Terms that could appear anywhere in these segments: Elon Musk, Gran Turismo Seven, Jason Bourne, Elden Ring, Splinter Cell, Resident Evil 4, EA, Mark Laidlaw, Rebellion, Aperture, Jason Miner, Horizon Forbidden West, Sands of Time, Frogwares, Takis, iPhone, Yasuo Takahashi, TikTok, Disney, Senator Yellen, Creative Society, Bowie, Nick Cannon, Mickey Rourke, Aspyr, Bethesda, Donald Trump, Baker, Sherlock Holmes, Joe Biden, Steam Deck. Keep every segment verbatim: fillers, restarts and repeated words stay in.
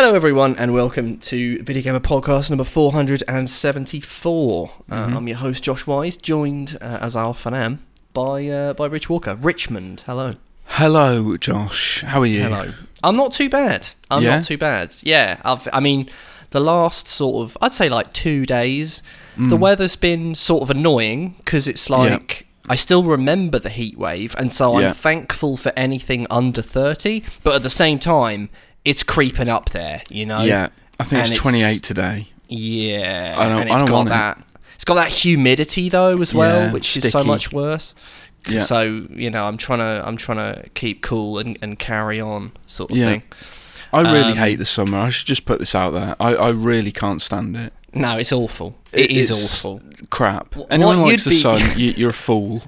Hello everyone and welcome to Video Gamer Podcast number four hundred seventy-four. Mm-hmm. Uh, I'm your host Josh Wise, joined uh, as I often am by uh, by Rich Walker, Richmond. Hello. Hello Josh. How are you? Hello. I'm not too bad. I'm yeah? not too bad. Yeah. I've, I mean, the last sort of, I'd say like two days, mm. the weather's been sort of annoying because it's like... Yep. I still remember the heat wave, and so yeah. I'm thankful for anything under thirty, but at the same time, it's creeping up there, you know? Yeah, I think it's, it's twenty-eight today. Yeah, I don't, and it's I don't got want that. It. It's got that humidity though as well, yeah, which sticky. Is so much worse. Yeah. So, you know, I'm trying to I'm trying to keep cool and, and carry on sort of yeah. thing. I really um, hate the summer. I should just put this out there. I, I really can't stand it. No, it's awful. It it's is awful. Crap. Anyone likes the be, sun, you, you're a fool.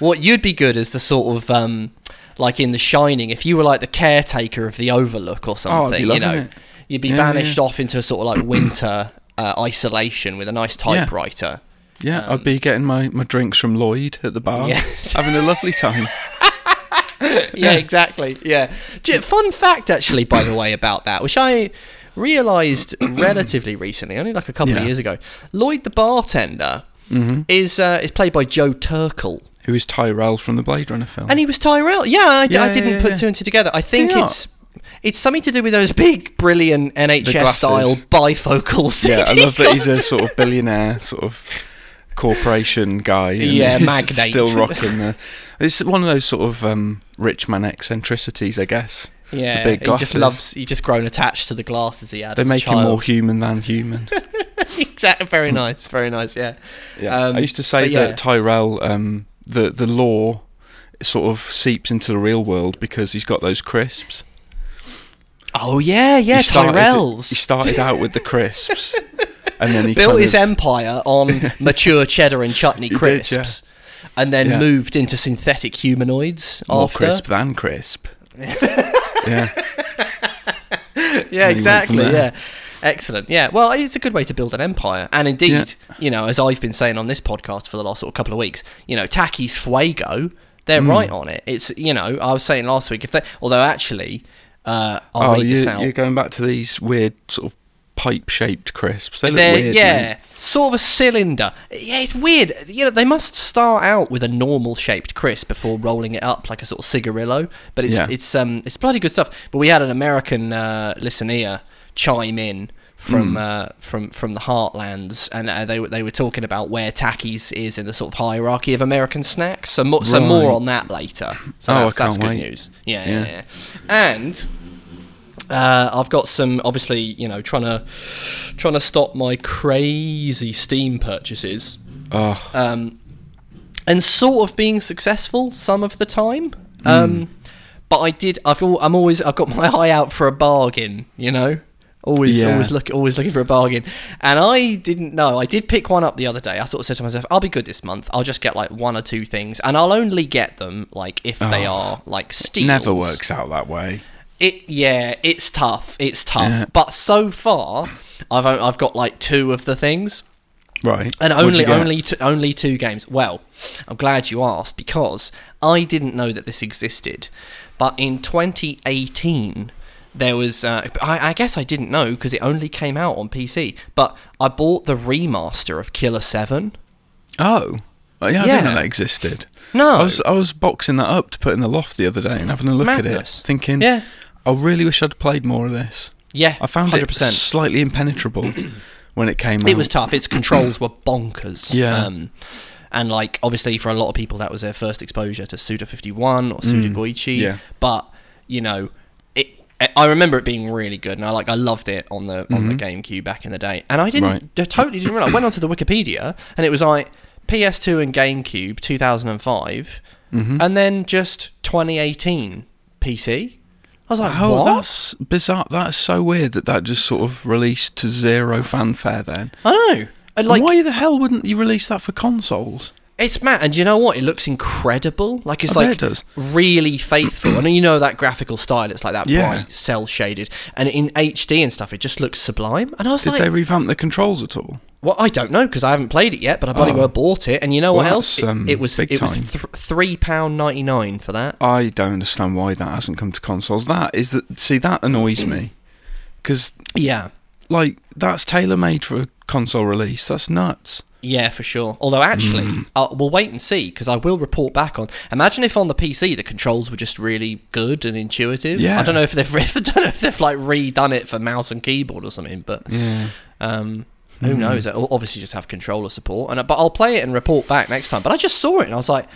What you'd be good is the sort of, um, like in The Shining, if you were like the caretaker of the Overlook or something, oh, you know, it. You'd be yeah, banished yeah. off into a sort of like winter uh, isolation with a nice typewriter. Yeah, yeah um, I'd be getting my, my drinks from Lloyd at the bar, yeah. having a lovely time. yeah, yeah, exactly. Yeah. Fun fact, actually, by the way, about that, which I... realised relatively recently, only like a couple yeah. of years ago, Lloyd the bartender mm-hmm. is uh, is played by Joe Turkel, who is Tyrell from the Blade Runner film. And he was Tyrell. Yeah, I, yeah, I didn't yeah, yeah, put yeah. two and two together. I think They're it's not. it's something to do with those big, brilliant N H S style bifocals. Yeah, I love that he's a sort of billionaire sort of corporation guy. And yeah, he's magnate. Still rocking the. It's one of those sort of um, rich man eccentricities, I guess. Yeah, the big he just loves. He just grown attached to the glasses he had. They as make a child. Him more human than human. Exactly. Very nice. Very nice. Yeah. Yeah. Um, I used to say yeah. that Tyrell, um, the the lore, sort of seeps into the real world because he's got those crisps. Oh yeah, yeah. He started, Tyrells. He started out with the crisps, and then he built kind of his empire on mature cheddar and chutney crisps, did, yeah. and then yeah. moved into synthetic humanoids. More after. crisp than crisp. Yeah. Yeah, exactly. Yeah. Excellent. Yeah. Well, it's a good way to build an empire. And indeed, yeah. you know, as I've been saying on this podcast for the last sort of couple of weeks, you know, Taki's Fuego, they're mm. right on it. It's, you know, I was saying last week, if they, although actually, uh, I'll oh, read you, this out. You're going back to these weird sort of pipe-shaped crisps. They look they're, weird. Yeah. Right? Sort of a cylinder. Yeah, it's weird. You know, they must start out with a normal-shaped crisp before rolling it up like a sort of cigarillo. But it's yeah. it's um it's bloody good stuff. But we had an American uh, listener chime in from mm. uh, from from the heartlands, and uh, they they were talking about where Takis is in the sort of hierarchy of American snacks. So, mo- right. so more on that later. So oh, that's, I can't that's good wait. news. Yeah, yeah, yeah, yeah. And. Uh, I've got some, obviously, you know, trying to trying to stop my crazy Steam purchases, oh. um, and sort of being successful some of the time. Mm. Um, but I did. I've all, I'm always. I've got my eye out for a bargain. You know, always, yeah. always look, always looking for a bargain. And I didn't know. I did pick one up the other day. I sort of said to myself, "I'll be good this month. I'll just get like one or two things, and I'll only get them like if oh. they are like steals." It never works out that way. It yeah, it's tough. It's tough. Yeah. But so far, I've I've got like two of the things, right? And only only t- only two games. Well, I'm glad you asked because I didn't know that this existed. But in twenty eighteen, there was uh, I, I guess I didn't know because it only came out on P C. But I bought the remaster of Killer seven. Oh. Yeah, I yeah. didn't know that existed. No. I was I was boxing that up to put in the loft the other day and having a look Madness. at it, thinking, yeah. I really wish I'd played more of this. Yeah, I found one hundred percent. It slightly impenetrable when it came out. It was tough. Its controls were bonkers. Yeah. Um, and, like, obviously for a lot of people that was their first exposure to Suda fifty-one or Suda mm, Goichi. Yeah. But, you know... I remember it being really good, and I like I loved it on the mm-hmm. on the GameCube back in the day. And I didn't right. I totally didn't realize. I went onto the Wikipedia, and it was like P S two and GameCube two thousand five, mm-hmm. and then just twenty eighteen P C. I was like, oh, what? That's bizarre. That's so weird that that just sort of released to zero fanfare. Then I know. And like, and why the hell wouldn't you release that for consoles? It's mad, and you know what? It looks incredible. Like it's like it really faithful, and you know that graphical style. It's like that yeah. bright, cell shaded, and in H D and stuff, it just looks sublime. And I was Did like, "Did they revamp the controls at all?" Well, I don't know because I haven't played it yet, but I bloody oh. well bought it. And you know well, what else? Um, it, it was it time. was th- three pound ninety nine for that. I don't understand why that hasn't come to consoles. That is that. See, that annoys me. Because yeah, like that's tailor made for a console release. That's nuts. Yeah, for sure. Although actually, mm. I'll, we'll wait and see, because I will report back on. Imagine if on the P C the controls were just really good and intuitive. Yeah. I don't know if they've, I don't know if they've like redone it for mouse and keyboard or something, but yeah. um, who mm. knows? It'll obviously just have controller support. And but I'll play it and report back next time. But I just saw it and I was like,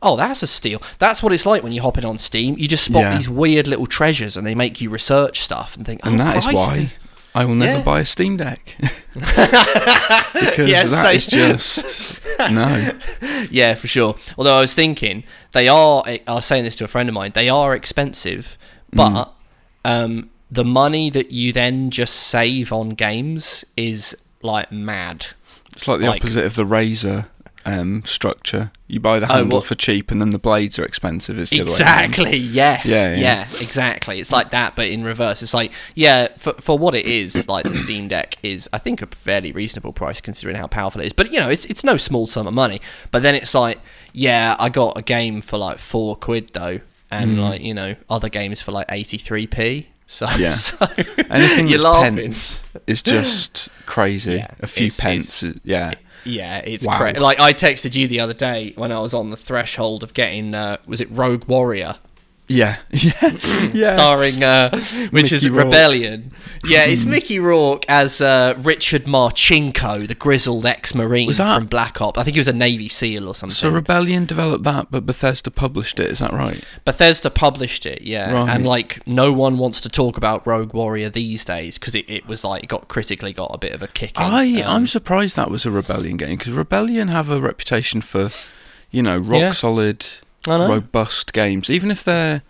oh, that's a steal. That's what it's like when you hop in on Steam. You just spot yeah. these weird little treasures, and they make you research stuff and think. Oh, and that Christ. is why I will never yeah. buy a Steam Deck. Because yes, that is just... No. Yeah, for sure. Although I was thinking, they are... I was saying this to a friend of mine. They are expensive, but mm. um, the money that you then just save on games is, like, mad. It's like the like, opposite of the Razer um, structure. You buy the handle oh, well, for cheap, and then the blades are expensive. Is the exactly, way yes. Yeah, yeah. yeah, exactly. It's like that, but in reverse. It's like, yeah, for for what it is, like the Steam Deck is, I think, a fairly reasonable price considering how powerful it is. But, you know, it's it's no small sum of money. But then it's like, yeah, I got a game for like four quid, though, and, mm. like, you know, other games for like eighty-three p. So, yeah. so anything that's laughing. pence is just crazy. Yeah, a few it's, pence, it's, yeah. Yeah, it's wow. crazy. Like, I texted you the other day when I was on the threshold of getting, uh, was it Rogue Warrior? Yeah. yeah. yeah. Starring, uh, which Mickey is Rourke. Rebellion. Yeah, it's Mickey Rourke as uh, Richard Marchenko, the grizzled ex-Marine that- from Black Ops. I think he was a Navy SEAL or something. So Rebellion developed that, but Bethesda published it, is that right? Bethesda published it, yeah. Right. And, like, no one wants to talk about Rogue Warrior these days, because it, it was, like, it got critically got a bit of a kick in. I, um, I'm surprised that was a Rebellion game, because Rebellion have a reputation for, you know, rock-solid... Yeah. robust games, even if they're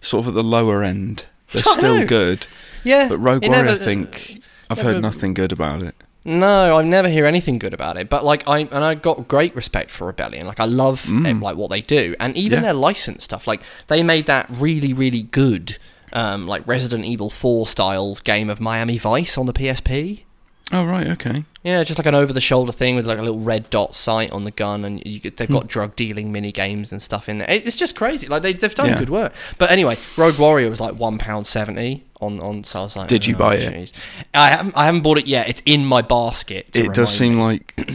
sort of at the lower end, they're oh, still no. good. Yeah, but Rogue Warrior, I think uh, I've never, heard nothing good about it. No, I never hear anything good about it. But like, I and I got great respect for Rebellion. Like, I love mm. them, like what they do, and even yeah. their licensed stuff. Like, they made that really, really good, um, like Resident Evil four style game of Miami Vice on the P S P. Oh, right, okay. Yeah, just like an over-the-shoulder thing with like a little red dot sight on the gun, and you, they've got drug-dealing mini-games and stuff in there. It, it's just crazy. Like, they, they've done yeah. good work. But anyway, Rogue Warrior was like one pound seventy on, on so I was like... Did oh, you buy geez. it? I haven't, I haven't bought it yet. It's in my basket. It does seem me. like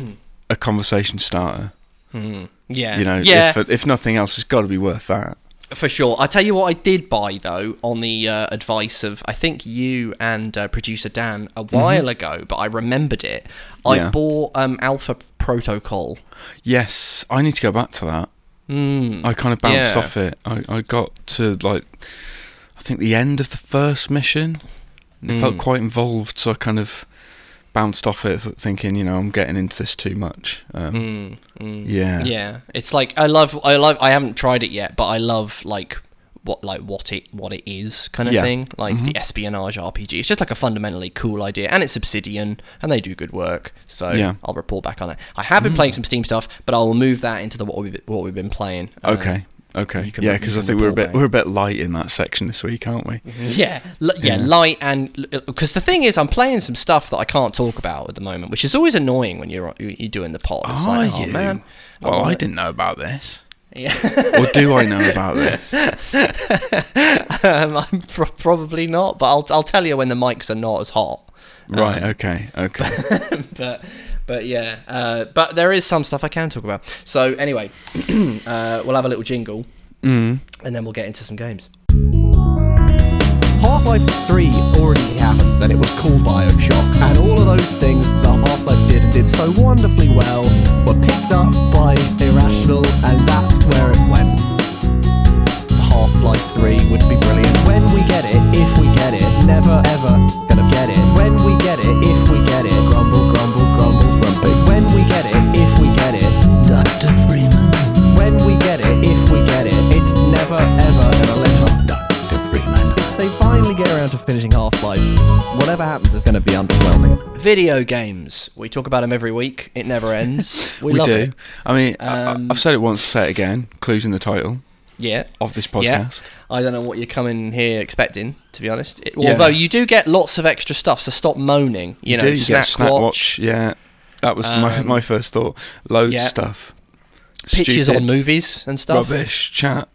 a conversation starter. Mm. Yeah. You know, yeah. If, if nothing else, it's got to be worth that. For sure. I tell you what I did buy, though, on the uh, advice of, I think, you and uh, producer Dan a while mm-hmm. ago, but I remembered it. I yeah. bought um, Alpha Protocol. Yes, I need to go back to that. Mm. I kind of bounced yeah. off it. I, I got to, like, I think the end of the first mission. It mm. felt quite involved, so I kind of bounced off it thinking, you know, I'm getting into this too much. Um, mm, mm, yeah. Yeah. It's like, I love, I love, I haven't tried it yet, but I love like what, like what it, what it is kind of yeah. thing. Like mm-hmm. the espionage R P G. It's just like a fundamentally cool idea, and it's Obsidian and they do good work. So yeah. I'll report back on it. I have been mm. playing some Steam stuff, but I'll move that into the, what we've, what we've been playing. Um, okay. Okay. Yeah, because I think we're a bit we're a bit light in that section this week, aren't we? Yeah, l- yeah, yeah, light, and because the thing is, I'm playing some stuff that I can't talk about at the moment, which is always annoying when you're you're doing the pod. It's Are like, oh, you? Man, well, I, I didn't know about this. Yeah. Or do I know about this? um, I'm pro- probably not, but I'll I'll tell you when the mics are not as hot. Right. Um, okay. Okay. But. but But yeah, uh, but there is some stuff I can talk about. So anyway, uh, we'll have a little jingle, mm. and then we'll get into some games. Half-Life three already happened, and it was called BioShock, and all of those things that Half-Life did did so wonderfully well were picked up by Irrational, and that's where it went. Half-Life three would be brilliant when we get it, if we get it, never ever gonna get it. When we get it, if we get it, grumble, grumble, grumble. When we get it, if we get it, Doctor Freeman. When we get it, if we get it, it's never ever gonna let up Doctor Freeman. If they finally get around to finishing Half-Life, whatever happens is gonna be underwhelming. Video games. We talk about them every week. It never ends. We, we love do. It. I mean, um, I, I've said it once, I'll say it again. Clues in the title. Yeah. Of this podcast. Yeah. I don't know what you're coming here expecting, to be honest. It, although yeah. you do get lots of extra stuff, so stop moaning. You, you know, do. You snack, get snack watch. watch. Yeah. That was um, my my first thought. Loads yeah. of stuff. Pictures Stupid, on movies and stuff. Rubbish, chat,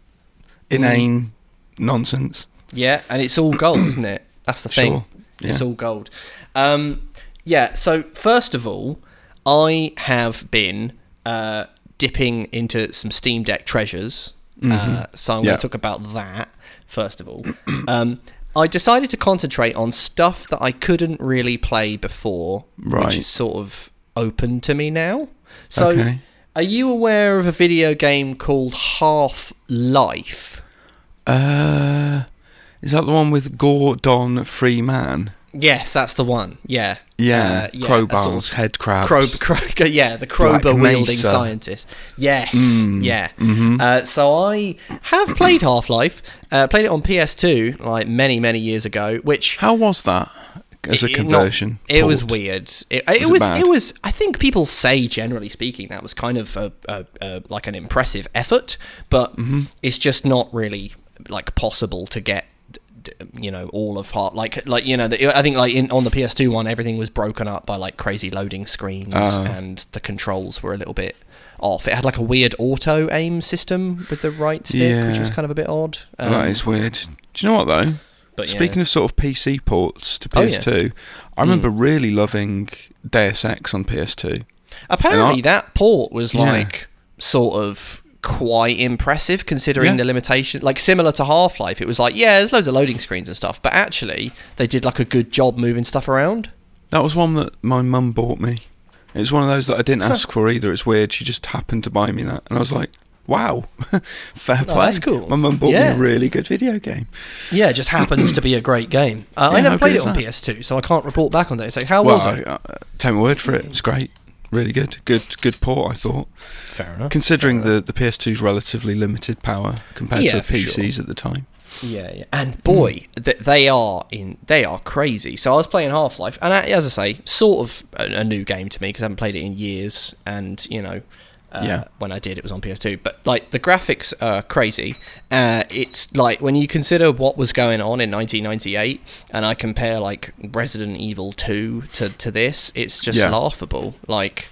inane, mm. nonsense. Yeah, and it's all gold, isn't it? That's the thing. Sure. Yeah. It's all gold. Um, yeah, so first of all, I have been uh, dipping into some Steam Deck treasures. Mm-hmm. Uh, so I'm yeah. going to talk about that first of all. Um, I decided to concentrate on stuff that I couldn't really play before, right. which is sort of open to me now. So okay. are you aware of a video game called Half-Life? Uh, is that the one with Gordon Freeman? Yes, that's the one. Yeah. Yeah. Uh, yeah. Crowbars, sort of head crabs. Crow, crow, yeah, the crowbar wielding scientist. Yes. Mm. Yeah. Mm-hmm. Uh, so I have played Half-Life. Uh, played it on P S two like many, many years ago. Which how was that as it, a conversion? It, not, it was weird. It was. It was. It it was I think people say, generally speaking, that was kind of a, a, a like an impressive effort, but mm-hmm. it's just not really like possible to get. You know, all of heart, like, like you know, the, I think like in, on the P S two one, everything was broken up by like crazy loading screens, uh, and the controls were a little bit off. It had like a weird auto aim system with the right stick, yeah. which was kind of a bit odd. Um, that is weird. Do you know what though? But speaking yeah. of sort of P C ports to P S two, oh, yeah. I remember mm. really loving Deus Ex on P S two. Apparently, I, that port was yeah. like sort of. Quite impressive considering yeah. the limitation, like similar to Half-Life. It was like, yeah, there's loads of loading screens and stuff, but actually they did like a good job moving stuff around. That was one that my mum bought me. It was one of those that I didn't ask for either. It's weird, she just happened to buy me that and I was like, wow. Fair play. Oh, that's cool. My mum bought yeah. me a really good video game. Yeah, it just happens to be a great game. uh, yeah, I never played it on that? P S two, so I can't report back on that. It's like, how well, was I, I? Take my word for it, it's great. Really good. Good good port, I thought. Fair enough. Considering Fair enough. The, the P S two's relatively limited power compared yeah, to P Cs sure. at the time. Yeah, yeah. And boy, mm. th- they are in. They are crazy. So I was playing Half-Life, and I, as I say, sort of a, a new game to me because I haven't played it in years, and, you know, uh, yeah. when I did, it was on P S two. But, like, the graphics are crazy. Uh, it's, like, when you consider what was going on in nineteen ninety-eight, and I compare, like, Resident Evil two to, to this, it's just yeah. laughable. Like,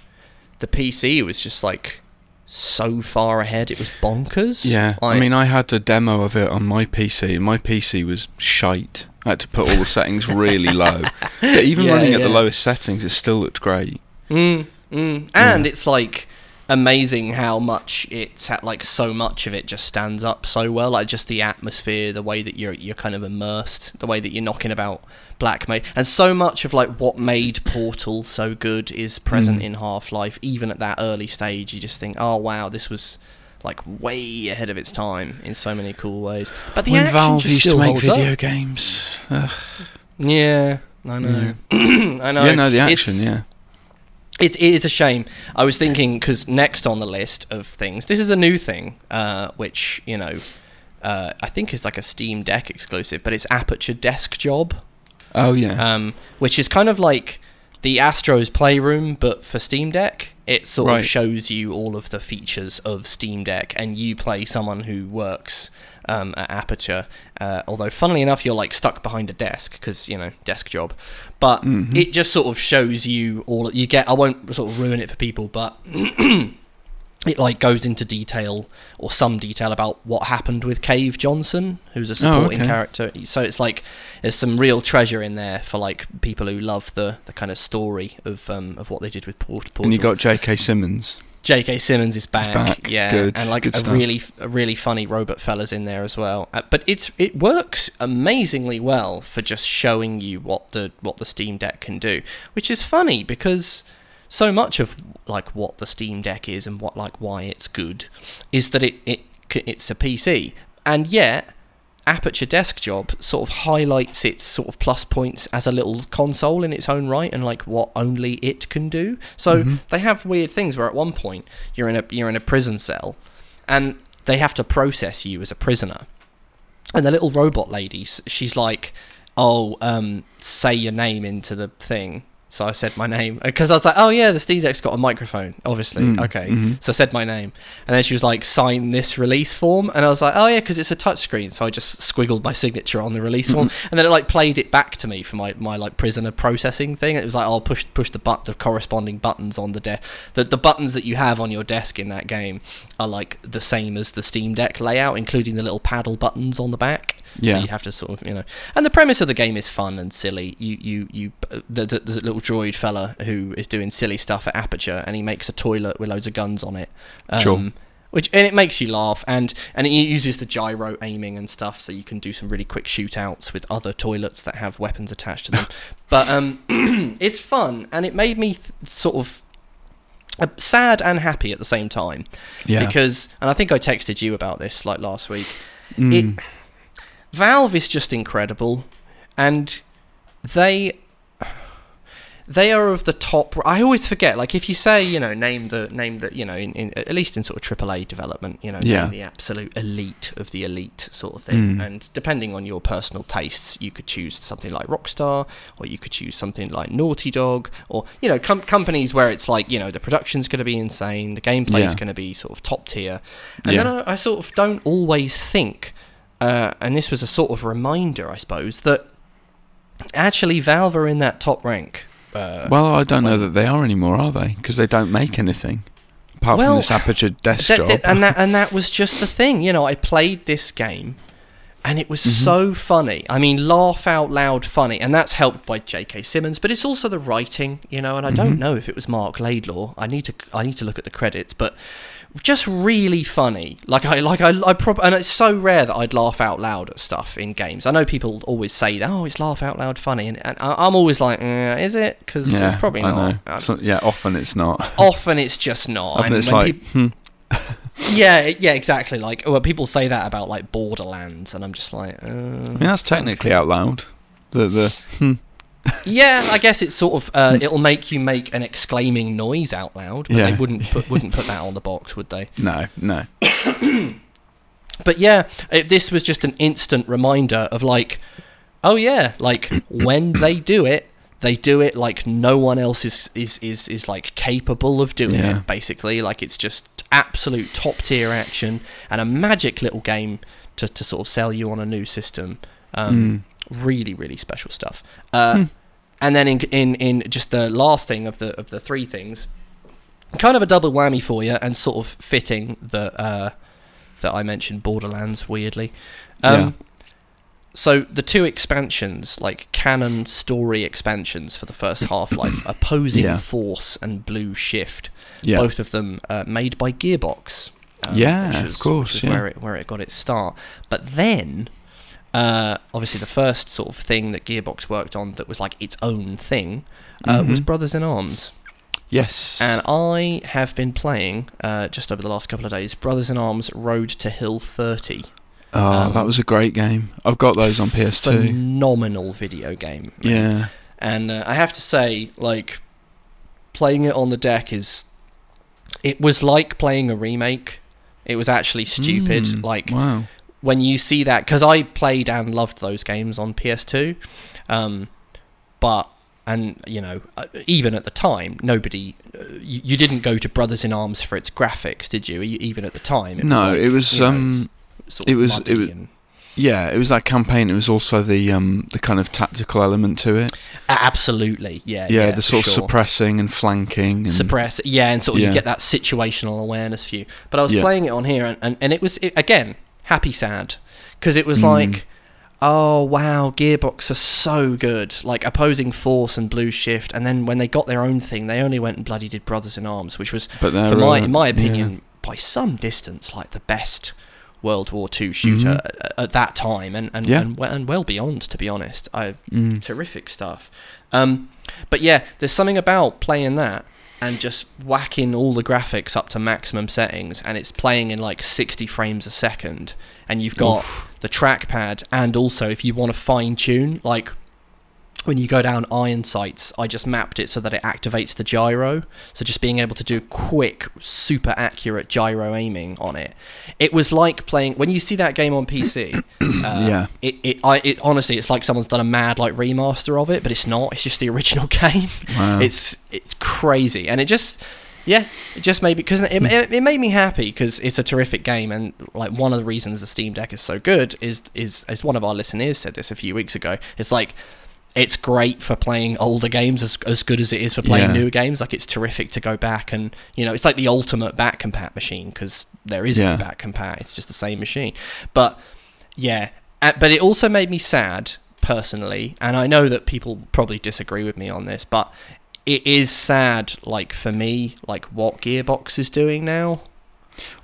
the P C was just, like... so far ahead, it was bonkers. Yeah, I, I mean, I had a demo of it on my P C, and my P C was shite. I had to put all the settings really low. But even yeah, running yeah. at the lowest settings, it still looked great. Mm, mm. And yeah. it's, like, amazing how much it's, had, like, so much of it just stands up so well. Like, just the atmosphere, the way that you're you're kind of immersed, the way that you're knocking about Black Mage. And so much of, like, what made Portal so good is present mm. in Half-Life. Even at that early stage, you just think, oh, wow, this was, like, way ahead of its time in so many cool ways. But the when action Valve just used still to make video up. Games. Ugh. Yeah, I know. Yeah. I know. Yeah, no, the action, it's, yeah. It, it is a shame. I was thinking, because next on the list of things, this is a new thing, uh, which, you know, uh, I think is like a Steam Deck exclusive, but it's Aperture Desk Job. Oh, yeah. Um, which is kind of like the Astro's Playroom, but for Steam Deck. It sort right. of shows you all of the features of Steam Deck, and you play someone who works um, at Aperture. Uh, although, funnily enough, you're, like, stuck behind a desk, because, you know, desk job. But mm-hmm. it just sort of shows you all... You get... I won't sort of ruin it for people, but... It, like, goes into detail, or some detail, about what happened with Cave Johnson, who's a supporting oh, okay. character. So it's, like, there's some real treasure in there for, like, people who love the, the kind of story of um, of what they did with Port- Portal. And you got J K. Simmons. J K. Simmons is back. back. Yeah. Good. And, like, Good a stuff. really a really funny Robert fella's in there as well. Uh, but it's it works amazingly well for just showing you what the what the Steam Deck can do, which is funny, because... so much of like what the Steam Deck is and what like why it's good is that it, it it's a P C, and yet Aperture Desk Job sort of highlights its sort of plus points as a little console in its own right, and like what only it can do. So mm-hmm. they have weird things where at one point you're in a you're in a prison cell, and they have to process you as a prisoner, and the little robot lady, she's like, oh, um, say your name into the thing. So I said my name, because I was like, oh yeah, the Steam Deck's got a microphone, obviously. Mm, okay. Mm-hmm. So I said my name. And then she was like, sign this release form. And I was like, oh yeah, because it's a touchscreen. So I just squiggled my signature on the release form. And then it like played it back to me for my, my like prisoner processing thing. It was like, I'll oh, push push the but- the corresponding buttons on the desk. The, the buttons that you have on your desk in that game are like the same as the Steam Deck layout, including the little paddle buttons on the back. Yeah. So you have to sort of, you know, and the premise of the game is fun and silly. You you you there's a little droid fella who is doing silly stuff at Aperture, and he makes a toilet with loads of guns on it. Um, sure. Which and it makes you laugh, and and it uses the gyro aiming and stuff, so you can do some really quick shootouts with other toilets that have weapons attached to them. But um, it's fun, and it made me th- sort of uh, sad and happy at the same time. Yeah. Because, and I think I texted you about this like last week. Mm. It, Valve is just incredible, and they. They are of the top. I always forget. Like if you say, you know, name the name that you know, in, in at least in sort of triple A development, you know, yeah. name the absolute elite of the elite sort of thing. Mm. And depending on your personal tastes, you could choose something like Rockstar, or you could choose something like Naughty Dog, or you know, com- companies where it's like you know, the production's going to be insane, the gameplay yeah. is going to be sort of top tier. And yeah. then I, I sort of don't always think, uh, and this was a sort of reminder, I suppose, that actually Valve are in that top rank. Uh, well, I don't know that they are anymore, are they? Because they don't make anything apart well, from this Aperture Desk Job. Th- th- and that and that was just the thing. You know, I played this game, and it was mm-hmm. so funny. I mean, laugh out loud funny, and that's helped by J K. Simmons. But it's also the writing, you know. And I mm-hmm. don't know if it was Mark Laidlaw. I need to I need to look at the credits, but just really funny. Like I like I I prob- and it's so rare that I'd laugh out loud at stuff in games. I know people always say, "Oh, it's laugh out loud funny," and, and I'm always like, mm, "Is it?" Because yeah, it's probably I not. Know. So, yeah, often it's not. Often it's just not. Often and it's like. People- hmm. Yeah, yeah, exactly. Like, well, people say that about like Borderlands, and I'm just like, uh, I mean, that's technically okay. out loud. The the. Hmm. Yeah, I guess it's sort of uh, it'll make you make an exclaiming noise out loud, but yeah. they wouldn't put, wouldn't put that on the box, would they? No, no. But yeah, it, this was just an instant reminder of like, oh yeah, like when they do it, they do it like no one else is is is, is like capable of doing yeah. it. Basically, like it's just absolute top tier action and a magic little game to to sort of sell you on a new system. Um, mm. Really, really special stuff. Uh, hmm. And then in, in in just the last thing of the of the three things, kind of a double whammy for you, and sort of fitting that uh, that I mentioned Borderlands weirdly. Um, yeah. So the two expansions, like canon story expansions for the first Half-Life, Opposing yeah. Force and Blue Shift, yeah. both of them uh, made by Gearbox. Um, yeah, which is, of course, which is yeah. where it where it got its start. But then. Uh, obviously, the first sort of thing that Gearbox worked on that was like its own thing uh, mm-hmm. was Brothers in Arms. Yes. And I have been playing, uh, just over the last couple of days, Brothers in Arms Road to Hill thirty. Oh, um, that was a great game. I've got those on P S two. Phenomenal video game. Man. Yeah. And uh, I have to say, like, playing it on the deck is... It was like playing a remake. It was actually stupid. Mm, like, wow. When you see that, because I played and loved those games on P S two, um, but, and, you know, even at the time, nobody, you, you didn't go to Brothers in Arms for its graphics, did you? Even at the time. It no, was like, it was, you know, um, sort of it was, it was, and, yeah, it was that campaign. It was also the, um, the kind of tactical element to it. Absolutely. Yeah. Yeah. yeah the sort of sure. suppressing and flanking. And Suppress. Yeah. And sort of yeah. you get that situational awareness for you. But I was yeah. playing it on here and, and, and it was, it, again, happy sad, because it was like mm. oh wow, Gearbox are so good, like Opposing Force and Blue Shift, and then when they got their own thing they only went and bloody did Brothers in Arms, which was for my, in my opinion yeah. by some distance like the best World War Two shooter mm. at, at that time and and, yeah. and and well beyond, to be honest. I mm. terrific stuff. Um, but yeah, there's something about playing that and just whacking all the graphics up to maximum settings, and it's playing in like sixty frames a second, and you've got Oof. the trackpad, and also if you want to fine tune, like when you go down iron sights, I just mapped it so that it activates the gyro, so just being able to do quick, super accurate gyro aiming on it. It was like playing, when you see that game on P C, uh, yeah. it, it, I, it honestly, it's like someone's done a mad like remaster of it, but it's not, it's just the original game. Wow. It's it's crazy, and it just, yeah, it just made me, because it, it, it made me happy, because it's a terrific game, and like one of the reasons the Steam Deck is so good is, is as one of our listeners said this a few weeks ago, it's like, it's great for playing older games as as good as it is for playing yeah. newer games. Like, it's terrific to go back and, you know, it's like the ultimate back compat machine, because there is yeah. no back compat. It's just the same machine. But, yeah, but it also made me sad personally, and I know that people probably disagree with me on this, but it is sad, like, for me, like, what Gearbox is doing now.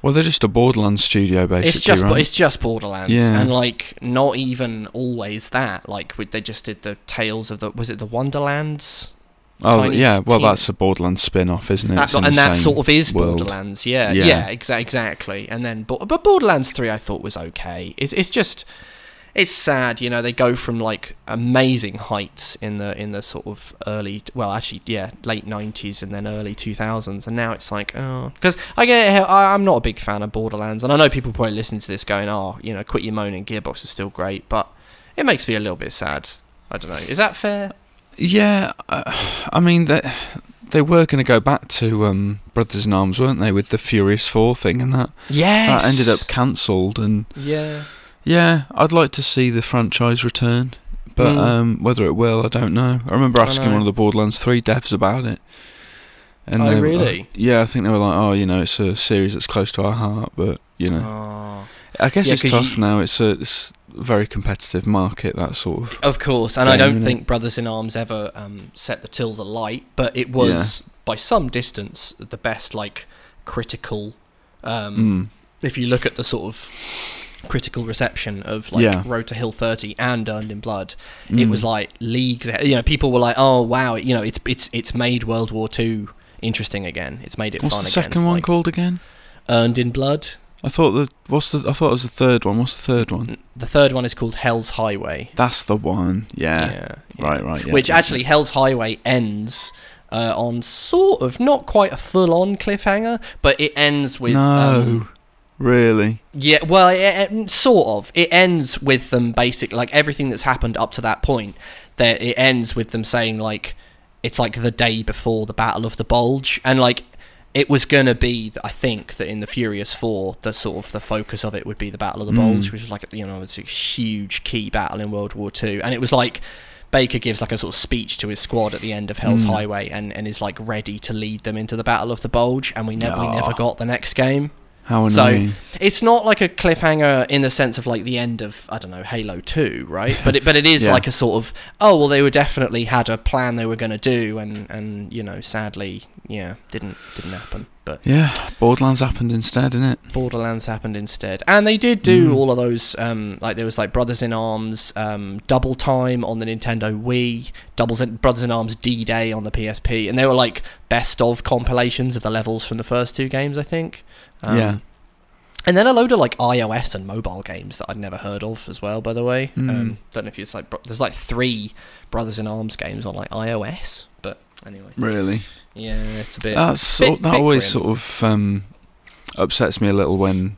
Well, they're just a Borderlands studio, basically. It's just, right? It's just Borderlands, yeah. And like, not even always that. Like, they just did the Tales of the, was it the Wonderlands? Oh Tiny yeah, well, team. That's a Borderlands spin-off, isn't it? That, and that sort of is world. Borderlands, yeah, yeah, yeah exa- exactly. And then, but, but Borderlands three, I thought was okay. It's it's just, it's sad, you know. They go from like amazing heights in the in the sort of early, well, actually, yeah, late nineties and then early two thousands, and now it's like, oh, because I get, I'm not a big fan of Borderlands, and I know people probably listening to this going, oh, you know, quit your moaning, Gearbox is still great, but it makes me a little bit sad. I don't know. Is that fair? Yeah, uh, I mean, they, they were going to go back to um, Brothers in Arms, weren't they, with the Furious four thing and that? Yes! That ended up cancelled, and... Yeah. Yeah, I'd like to see the franchise return, but mm. um, whether it will, I don't know. I remember asking I know. one of the Borderlands three devs about it. And oh, they, really? Uh, yeah, I think they were like, oh, you know, it's a series that's close to our heart, but, you know... Oh. I guess yeah, it's tough you, now, it's a... It's, very competitive market, that sort of of course and game, I don't think it? Brothers in Arms ever um, set the tills alight, but it was yeah. by some distance the best, like, critical um, mm. if you look at the sort of critical reception of, like, yeah. Road to Hill thirty and Earned in Blood, mm. it was like leagues, you know, people were like, oh wow, you know, it's it's it's made World War Two interesting again, it's made it what's fun again. What's the second again. one like, called again? Earned in Blood. I thought the what's the I thought it was the third one. What's the third one? The third one is called Hell's Highway. That's the one. Yeah. yeah, yeah. Right, right. Yeah, Which actually, it. Hell's Highway ends uh, on sort of not quite a full-on cliffhanger, but it ends with no, um, really. Yeah. Well, it, it, sort of. It ends with them basically, like, everything that's happened up to that point. That it ends with them saying, like, it's like the day before the Battle of the Bulge, and like. It was going to be, I think, that in the Furious four, the sort of the focus of it would be the Battle of the Bulge, mm. which was like, you know, it's a huge key battle in World War Two. And it was like, Baker gives like a sort of speech to his squad at the end of Hell's mm. Highway and, and is like ready to lead them into the Battle of the Bulge. And we, ne- oh. we never got the next game. How annoying. So it's not like a cliffhanger in the sense of like the end of, I don't know, Halo two, right? But it, but it is yeah. like a sort of, oh, well, they were definitely had a plan they were going to do, and, and, you know, sadly, yeah, didn't didn't happen. But yeah, Borderlands happened instead, didn't it? Borderlands happened instead. And they did do mm. all of those, um, like, there was like Brothers in Arms, um, Double Time on the Nintendo Wii, Doubles in, Brothers in Arms D-Day on the P S P, and they were like best of compilations of the levels from the first two games, I think. Um, yeah, and then a load of like iOS and mobile games that I'd never heard of as well. By the way, mm. um, don't know if it's like there's like three Brothers in Arms games on like iOS, but anyway. Really? Yeah, it's a bit. That's, bit, that bit always grim. sort of um, upsets me a little when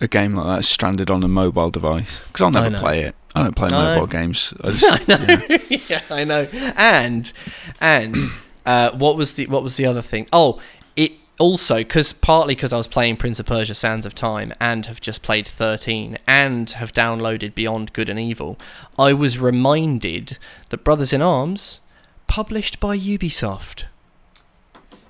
a game like that is stranded on a mobile device, because I'll never play it. I don't play I mobile know. games. I, just, I know. Yeah. yeah, I know. And and uh, what was the what was the other thing? Oh, it. Also, cause, partly because I was playing Prince of Persia Sands of Time and have just played thirteen and have downloaded Beyond Good and Evil, I was reminded that Brothers in Arms, published by Ubisoft.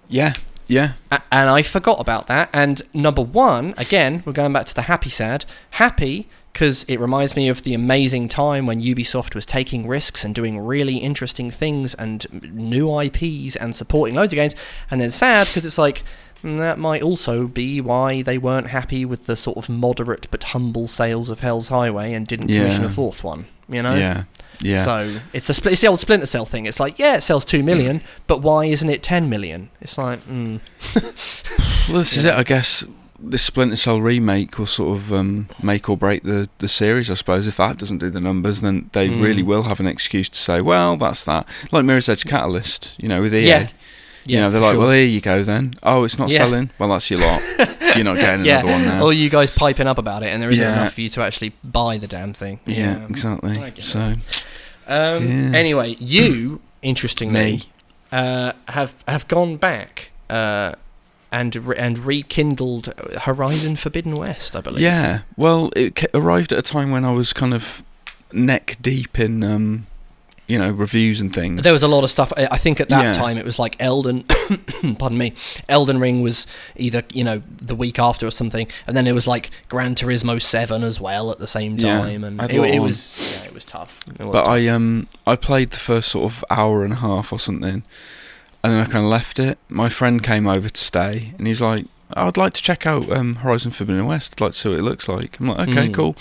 Yeah, yeah. A- and I forgot about that. And number one, again, we're going back to the happy sad. Happy, because it reminds me of the amazing time when Ubisoft was taking risks and doing really interesting things and new I Ps and supporting loads of games. And then sad, because it's like, that might also be why they weren't happy with the sort of moderate but humble sales of Hell's Highway and didn't yeah. commission a fourth one, you know? Yeah, yeah. So it's, a spl- it's the old Splinter Cell thing. It's like, yeah, it sells two million, but why isn't it ten million? It's like, hmm. Well, this yeah. is it, I guess. This Splinter Cell remake will sort of um, make or break the, the series, I suppose. If that doesn't do the numbers, then they mm. really will have an excuse to say, well, that's that. Like Mirror's Edge Catalyst, you know, with E A. Yeah. You yeah, know, they're like, sure. well, here you go then. Oh, it's not yeah. selling? Well, that's your lot. You're not getting yeah. another one now. Or you guys piping up about it, and there isn't yeah. enough for you to actually buy the damn thing. Yeah, um, exactly. So, um, yeah. Anyway, you, interestingly, uh, have, have gone back... Uh, And re- and rekindled Horizon Forbidden West, I believe. Yeah, well, it ca- arrived at a time when I was kind of neck deep in um, you know, reviews and things. There was a lot of stuff. I think at that yeah. time it was like Elden, pardon me, Elden Ring was either, you know, the week after or something, and then it was like Gran Turismo seven as well at the same time, yeah, and it, it was yeah, it was tough. It was but tough. I um I played the first sort of hour and a half or something, and then I kind of left it. My friend came over to stay, and he's like, I'd like to check out um, Horizon Forbidden West. I'd like to see what it looks like. I'm like, okay, mm. cool.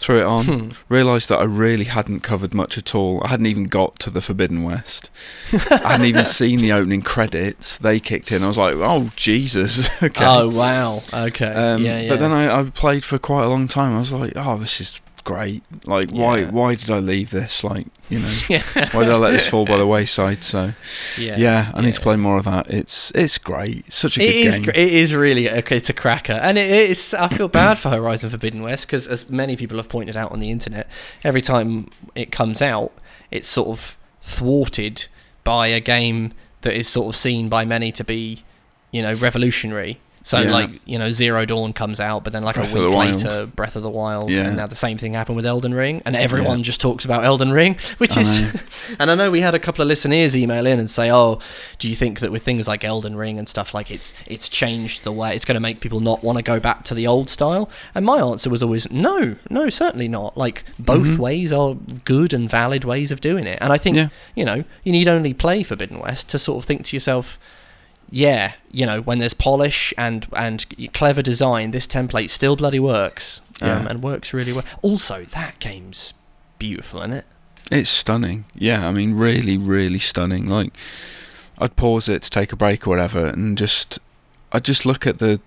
Threw it on. Hmm. Realised that I really hadn't covered much at all. I hadn't even got to the Forbidden West. I hadn't even seen the opening credits. They kicked in. I was like, oh, Jesus. Okay. Oh, wow. Okay. Um, yeah, yeah. But then I, I played for quite a long time. I was like, oh, this is great. Like, yeah. why Why did I leave this? Like, you know, yeah. why did I let this fall by the wayside? So, yeah, yeah I need yeah. to play more of that. It's it's great. It's such a it good is, game. It is really, it's a cracker. And it is, I feel bad for Horizon Forbidden West because, as many people have pointed out on the internet, every time it comes out, it's sort of thwarted by a game that is sort of seen by many to be, you know, revolutionary. So, yeah. like, you know, Zero Dawn comes out, but then, like, Breath a week later, Breath of the Wild, yeah. and now the same thing happened with Elden Ring, and everyone yeah. just talks about Elden Ring, which I is... and I know we had a couple of listeners email in and say, oh, do you think that with things like Elden Ring and stuff, like, it's it's changed the way... It's going to make people not want to go back to the old style? And my answer was always, no, no, certainly not. Like, both mm-hmm. ways are good and valid ways of doing it. And I think, yeah. you know, you need only play Forbidden West to sort of think to yourself... Yeah, you know, when there's polish and and clever design, this template still bloody works, um, yeah. and works really well. Also, that game's beautiful, isn't it? It's stunning. Yeah, I mean, really, really stunning. Like, I'd pause it to take a break or whatever, and just I'd just look at the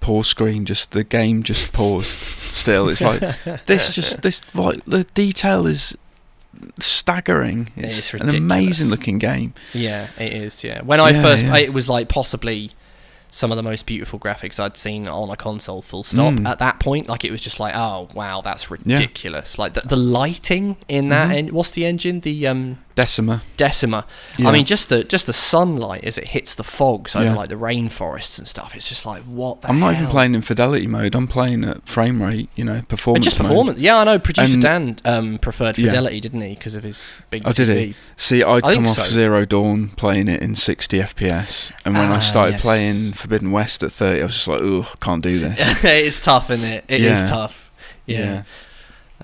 pause screen. Just the game just paused. Still, it's like this. Just this. Like the detail is. Staggering. It's, it's ridiculous. An amazing looking game. Yeah, it is. Yeah, when I yeah, first, yeah. it was like possibly some of the most beautiful graphics I'd seen on a console. Full stop. Mm. At that point, like it was just like, oh wow, that's ridiculous. Yeah. Like the, the lighting in that. Mm-hmm. En- what's the engine? The um, Decima. Decima. Yeah. I mean, just the just the sunlight as it hits the fogs over yeah. like the rainforests and stuff. It's just like what. The I'm hell? Not even playing in fidelity mode. I'm playing at frame rate. You know, performance. Just performance. Mode. Yeah, I know. Producer and Dan um, preferred fidelity, yeah. didn't he? Because of his big. Oh, T V. Did he? See, I'd I come off so. Zero Dawn playing it in sixty F P S, and when uh, I started yes. playing. Forbidden West at thirty, I was just like, ooh, I can't do this. It's tough, isn't it? It yeah. is tough. Yeah. yeah.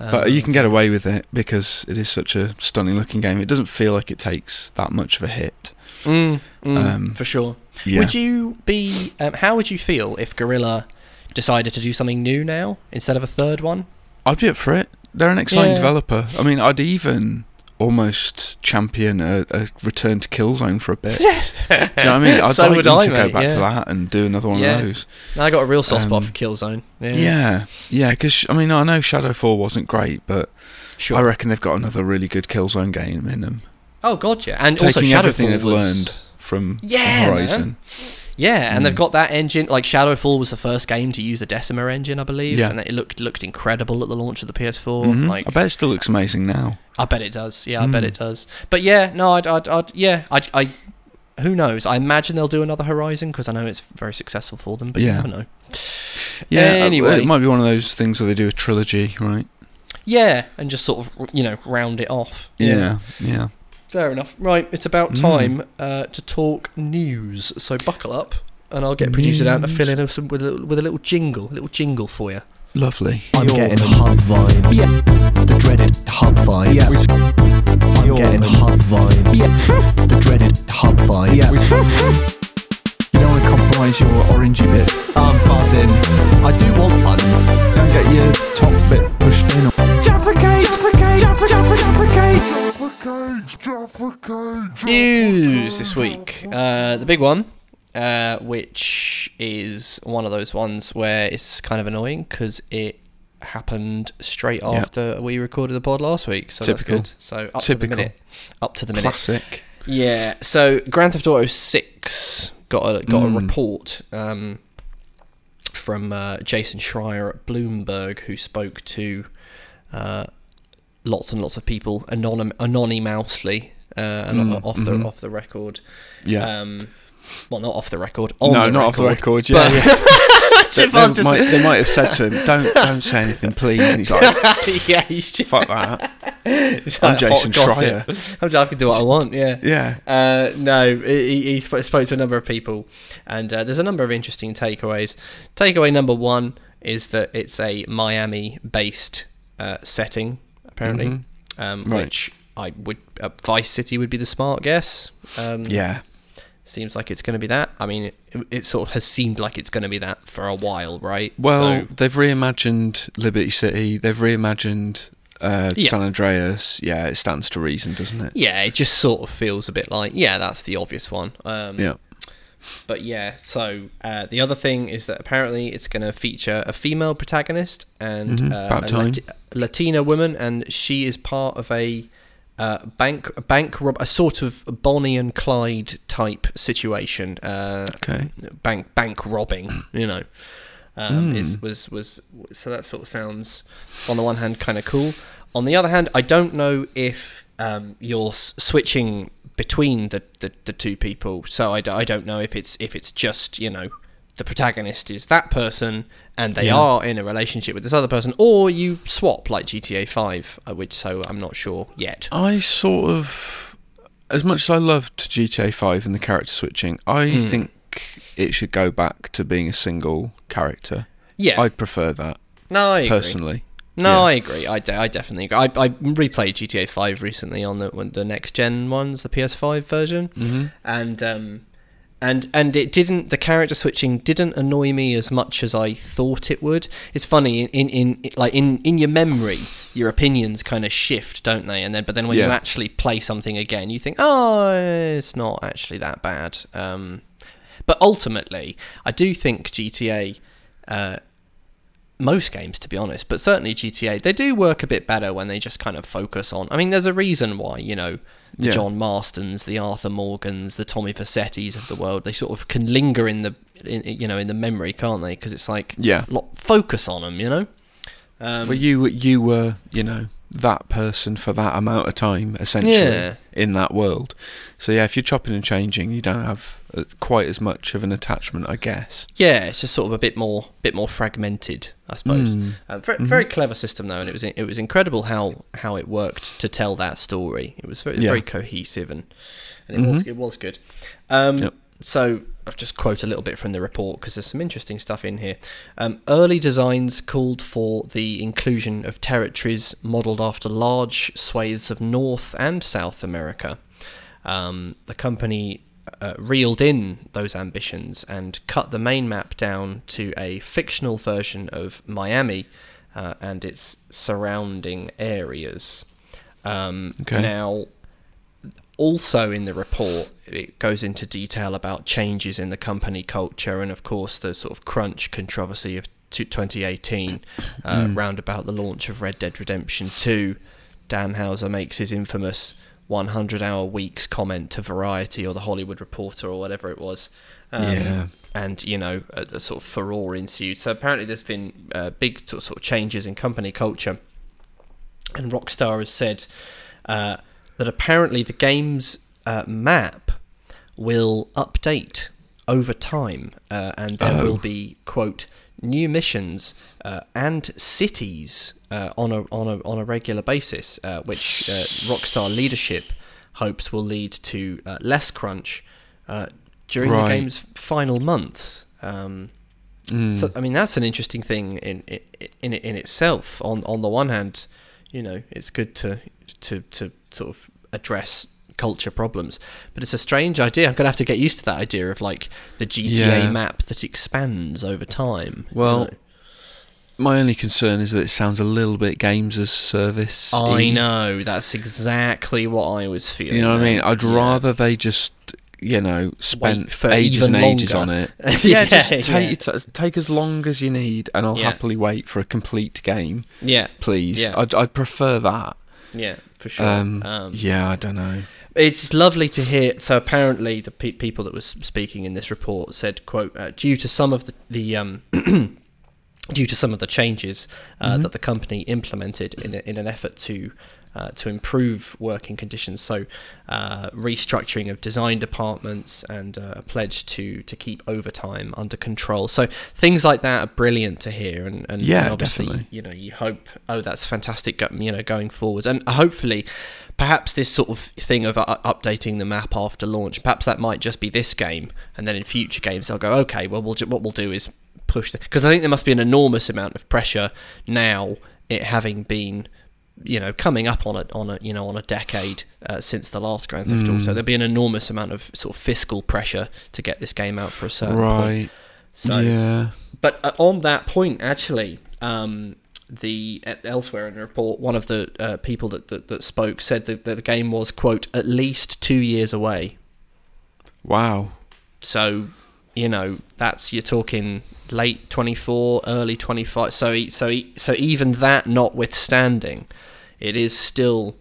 Um, but you can get away with it because it is such a stunning looking game. It doesn't feel like it takes that much of a hit. Mm, mm, um, for sure. Yeah. Would you be, um, how would you feel if Guerrilla decided to do something new now instead of a third one? I'd be up for it. They're an exciting yeah. developer. I mean, I'd even. Almost champion a, a return to Killzone for a bit. Do you know what I mean? I'd so like would them I, to mate, go back yeah. to that and do another one yeah. of those. No, I got a real soft um, spot for Killzone. Yeah, yeah, because yeah, I mean, I know Shadow four wasn't great, but sure. I reckon they've got another really good Killzone game in them. Oh god, yeah, and taking also everything Shadowfall they've was... learned from, yeah, from Horizon. Man. Yeah, and mm. they've got that engine. Like Shadowfall was the first game to use the Decima engine, I believe, yeah. and it looked looked incredible at the launch of the P S four. Mm-hmm. Like, I bet it still looks amazing now. I bet it does. Yeah, mm. I bet it does. But yeah, no, I'd, I'd, I'd yeah, I'd, I, who knows? I imagine they'll do another Horizon because I know it's very successful for them. But yeah. you never know. Yeah, anyway, it might be one of those things where they do a trilogy, right? Yeah, and just sort of you know round it off. Yeah, yeah. yeah. Fair enough. Right, it's about time mm. uh, to talk news. So buckle up, and I'll get news. Producer down to fill in with, with, a, with a little jingle, a little jingle for you. Lovely. I'm You're getting hub vibes. Yeah. The dreaded hub vibes. Yes. I'm You're getting hub vibes. Yeah. The dreaded hub vibes. Yes. You don't want to compromise your orangey bit. I'm buzzing. I do want one. Don't get your top bit pushed in. Jafficate, Jafficate, Jafficate, Jafficate. News this week. Uh, the big one, uh, which is one of those ones where it's kind of annoying because it happened straight yep. after we recorded the pod last week. So Typical. That's good. So up Typical. To the minute. Up to the minute. Classic. Yeah. So Grand Theft Auto six got a, got mm. a report um, from uh, Jason Schreier at Bloomberg who spoke to... Uh, lots and lots of people anonym, anonymously, uh, mm, off the mm-hmm. off the record. Yeah. Um, Well, not off the record. On no, the not record, off the record. Yeah, yeah. they, they, might, they might have said to him, "Don't, don't say anything, please." And he's like, "Yeah, fuck that." It's I'm like Jason Schreier. I'm, I can do what I want. Yeah, yeah. Uh, no, he, he spoke to a number of people, and uh, there's a number of interesting takeaways. Takeaway number one is that it's a Miami-based uh, setting, apparently, mm-hmm. um, right. which I would uh, Vice City would be the smart guess. Um, yeah. Seems like it's going to be that. I mean, it, it sort of has seemed like it's going to be that for a while, right? Well, so. They've reimagined Liberty City. They've reimagined uh, yeah. San Andreas. Yeah, it stands to reason, doesn't it? Yeah, it just sort of feels a bit like, yeah, that's the obvious one. Um, yeah. But yeah, so uh, the other thing is that apparently it's going to feature a female protagonist and mm-hmm. uh, a Lati- Latina woman, and she is part of a... Uh, bank, a bank rob, a sort of Bonnie and Clyde type situation. Uh, okay. Bank, bank robbing. You know, um, mm. is, was was so that sort of sounds on the one hand kind of cool. On the other hand, I don't know if um, you're s- switching between the, the, the two people. So I, d- I don't know if it's if it's just you know the protagonist is that person and they yeah. are in a relationship with this other person, or you swap like G T A five, which so I'm not sure yet. I sort of, as much as I loved G T A five and the character switching, I mm. think it should go back to being a single character. Yeah. I'd prefer that. No, I agree. Personally. No, yeah. I agree. I, de- I definitely agree. I, I replayed G T A five recently on the, on the next-gen ones, the P S five version, mm-hmm. and... um And and it didn't, the character switching didn't annoy me as much as I thought it would. It's funny, in in, in like in, in your memory, your opinions kind of shift, don't they? And then but then when yeah. you actually play something again, you think, oh, it's not actually that bad. Um, but ultimately, I do think G T A, uh, most games to be honest, but certainly G T A, they do work a bit better when they just kind of focus on. I mean, there's a reason why, you know. The yeah. John Marstons, the Arthur Morgans, the Tommy Facettis of the world, they sort of can linger in the, in, you know, in the memory, can't they? Because it's like, yeah. lot, focus on them, you know? Um, well, you, you were, you know, that person for that amount of time, essentially, yeah. in that world. So, yeah, if you're chopping and changing, you don't have quite as much of an attachment, I guess. Yeah, it's just sort of a bit more bit more fragmented, I suppose. Mm. Um, very, very mm-hmm. clever system, though, and it was it was incredible how, how it worked to tell that story. It was very, yeah. very cohesive, and, and it, mm-hmm. was, it was good. Um, yep. So I'll just quote a little bit from the report because there's some interesting stuff in here. Um, early designs called for the inclusion of territories modelled after large swathes of North and South America. Um, the company uh, reeled in those ambitions and cut the main map down to a fictional version of Miami uh, and its surrounding areas. Um, okay. Now... Also in the report, it goes into detail about changes in the company culture and, of course, the sort of crunch controversy of twenty eighteen, uh, mm. round about the launch of Red Dead Redemption two. Dan Houser makes his infamous one hundred hour weeks comment to Variety or the Hollywood Reporter or whatever it was. Um, yeah. And, you know, a, a sort of furore ensued. So apparently there's been uh, big sort of changes in company culture. And Rockstar has said... Uh, that apparently the game's uh, map will update over time uh, and there oh. will be, quote, new missions uh, and cities uh, on a on a, on a regular basis, uh, which uh, Rockstar leadership hopes will lead to uh, less crunch uh, during right. the game's final months. Um, mm. So, I mean, that's an interesting thing in in in itself. On, on the one hand, you know, it's good to to... to sort of address culture problems, but it's a strange idea. I'm gonna have to get used to that idea of like the G T A yeah. map that expands over time. Well, you know? My only concern is that it sounds a little bit games as service. I know, that's exactly what I was feeling. You know what there. I mean? I'd yeah. rather they just, you know, spend for ages and ages longer. On it. yeah, yeah, just take yeah. take as long as you need, and I'll yeah. happily wait for a complete game. Yeah, please. Yeah. I'd, I'd prefer that. Yeah, for sure. Um, um, yeah, I don't know. It's lovely to hear. So apparently the pe- people that was speaking in this report said, quote, uh, due to some of the, the um, due to some of the changes uh, mm-hmm. that the company implemented in, a, in an effort to uh, to improve working conditions. So uh, restructuring of design departments and uh, a pledge to, to keep overtime under control. So things like that are brilliant to hear. And, and, yeah, and obviously, definitely. you know, you hope, oh, that's fantastic, you know, going forwards. And hopefully, perhaps this sort of thing of uh, updating the map after launch, perhaps that might just be this game. And then in future games, they'll go, okay, well, we'll ju- what we'll do is push the, because I think there must be an enormous amount of pressure now, it having been, you know, coming up on a on a you know on a decade uh, since the last Grand Theft Auto. Mm. So there'll be an enormous amount of sort of fiscal pressure to get this game out for a certain right. point. So, yeah. But on that point, actually, um, the elsewhere in the report, one of the uh, people that, that that spoke said that the game was, quote, at least two years away. Wow. So, you know, that's, you're talking late twenty-four, early twenty-five. So, so, so even that notwithstanding, it is still,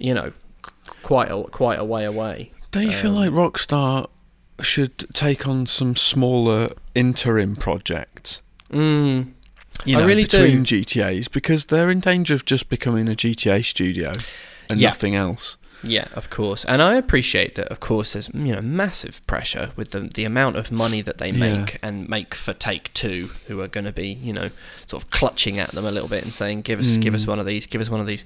you know, quite a quite a way away. Don't you um, feel like Rockstar should take on some smaller interim projects? Mm, you know, I really between do. G T As, because they're in danger of just becoming a G T A studio and yeah. nothing else. Yeah, of course. And I appreciate that, of course, there's, you know, massive pressure with the the amount of money that they make yeah. and make for Take-Two, who are going to be, you know, sort of clutching at them a little bit and saying, give us mm. give us one of these, give us one of these.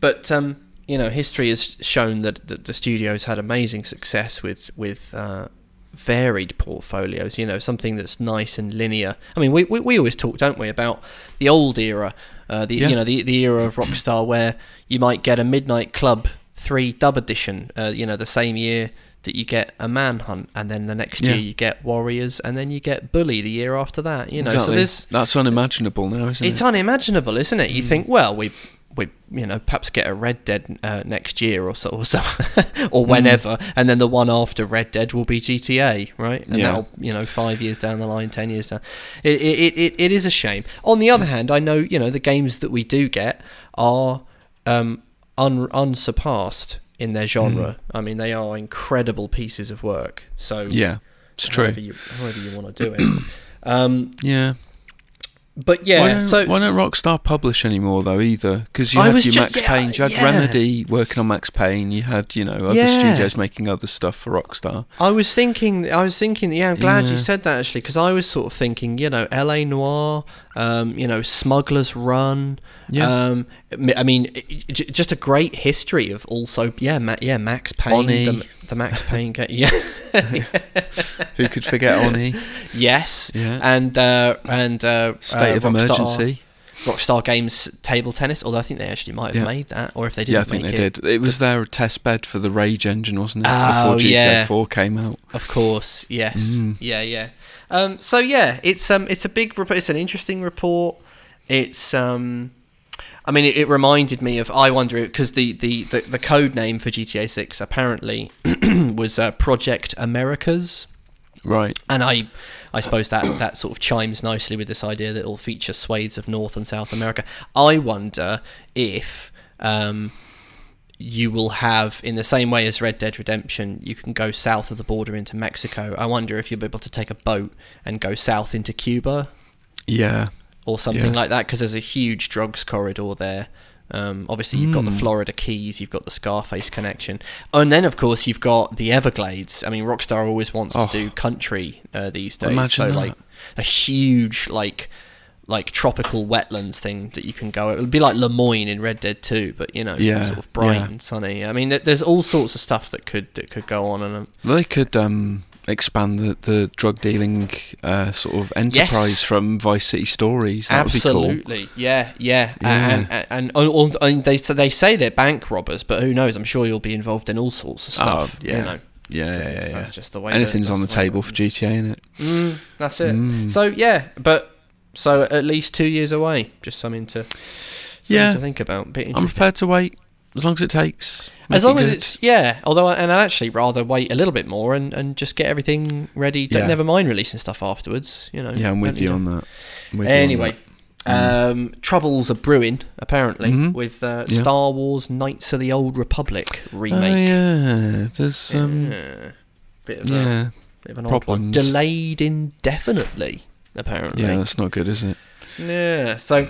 But, um, you know, history has shown that, that the studio's had amazing success with, with uh, varied portfolios, you know, something that's nice and linear. I mean, we, we, we always talk, don't we, about the old era, uh, the yeah. you know, the, the era of Rockstar where you might get a Midnight Club three dub edition, uh, you know, the same year that you get a Manhunt, and then the next yeah. year you get Warriors, and then you get Bully the year after that, you know. Exactly. So this that's unimaginable now, isn't it? It's unimaginable, isn't it? You mm. think, well, we we you know, perhaps get a Red Dead uh, next year or so or so or whenever, mm. and then the one after Red Dead will be G T A, right? And yeah. that'll, you know, five years down the line, ten years down. It it it, it is a shame. On the other hand, I know, you know, the games that we do get are um Un- unsurpassed in their genre. Mm. I mean, they are incredible pieces of work. So yeah, it's however true. You, however you want to do it. Um, yeah. But yeah, why don't, so why don't Rockstar publish anymore though? Either because you I had your ju- Max yeah, Payne, you had yeah. Remedy working on Max Payne, you had, you know, other yeah. studios making other stuff for Rockstar. I was thinking, I was thinking, yeah, I'm glad yeah. you said that actually, because I was sort of thinking, you know, L A Noire. Um, you know, Smuggler's Run. Yeah. Um, I mean, j- just a great history of also, yeah, Ma- yeah, Max Payne, the, the Max Payne game. Yeah. Who could forget Oni? Yes. Yeah. And uh, and uh, State uh, of Rockstar, Emergency. Rockstar Games Table Tennis. Although I think they actually might have yeah. made that, or if they didn't, yeah, I think make they it, did. It was their test bed for the Rage engine, wasn't it? Oh, Before G T A yeah. four came out. Of course. Yes. Mm. Yeah. Yeah. Um, so yeah, it's um, it's a big, rep- it's an interesting report. It's, um, I mean, it, it reminded me of, I wonder, because the, the, the, the code name for G T A six apparently was uh, Project Americas, right? And I, I suppose that that sort of chimes nicely with this idea that it'll feature swathes of North and South America. I wonder if, um, you will have, in the same way as Red Dead Redemption, you can go south of the border into Mexico. I wonder if you'll be able to take a boat and go south into Cuba. Yeah. Or something yeah. like that, because there's a huge drugs corridor there. Um, obviously, you've mm. got the Florida Keys, you've got the Scarface connection. And then, of course, you've got the Everglades. I mean, Rockstar always wants oh. to do country uh, these days. Imagine so, that. like, a huge, like... like tropical wetlands thing that you can go. It would be like Lemoyne in Red Dead two, but you know, yeah, sort of bright yeah. and sunny. I mean, there's all sorts of stuff that could that could go on. And um, they could um, expand the, the drug dealing uh, sort of enterprise yes. from Vice City Stories. That Absolutely, would be cool. yeah, yeah. yeah. And, and, and and they they say they're bank robbers, but who knows? I'm sure you'll be involved in all sorts of stuff. Oh, yeah. You know. Yeah, yeah, yeah. That's just the way. Anything's that, on the, the table for G T A, isn't it? Mm, that's it. Mm. So yeah, but. So at least two years away. Just something to, something yeah. to think about. Bit I'm prepared to wait as long as it takes. As long as good. it's yeah. Although, I, and I'd actually rather wait a little bit more and, and just get everything ready. Yeah. Don't, never mind releasing stuff afterwards. You know. Yeah, I'm with you on that. With anyway, you on that. Um, troubles are brewing apparently mm-hmm. with uh, yeah. Star Wars Knights of the Old Republic remake. Oh, yeah, there's um, yeah. bit of yeah. a bit of an odd one. Delayed indefinitely. Apparently. Yeah, that's not good, is it? Yeah. So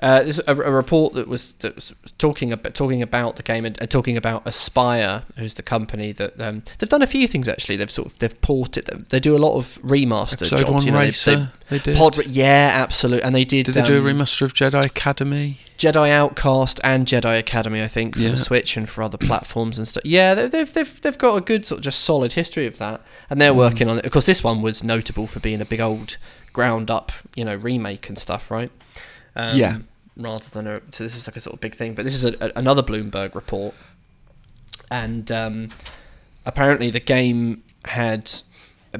uh, there's a, a report that was, that was talking about talking about the game and, and talking about Aspyr, who's the company that um, they've done a few things actually. They've sort of they've ported. They do a lot of remastered Episode jobs. One you know, Racer. They, they, they did. Pod, yeah, absolutely. And they did. Did they um, do a remaster of Jedi Academy? Jedi Outcast and Jedi Academy, I think, for yeah. the Switch and for other platforms and stuff. Yeah, they've they've they've got a good sort of just solid history of that, and they're mm. working on it. Of course, this one was notable for being a big old ground up, you know, remake and stuff, right? Um, yeah. Rather than a, so this is like a sort of big thing, but this is a, a, another Bloomberg report, and um, apparently the game had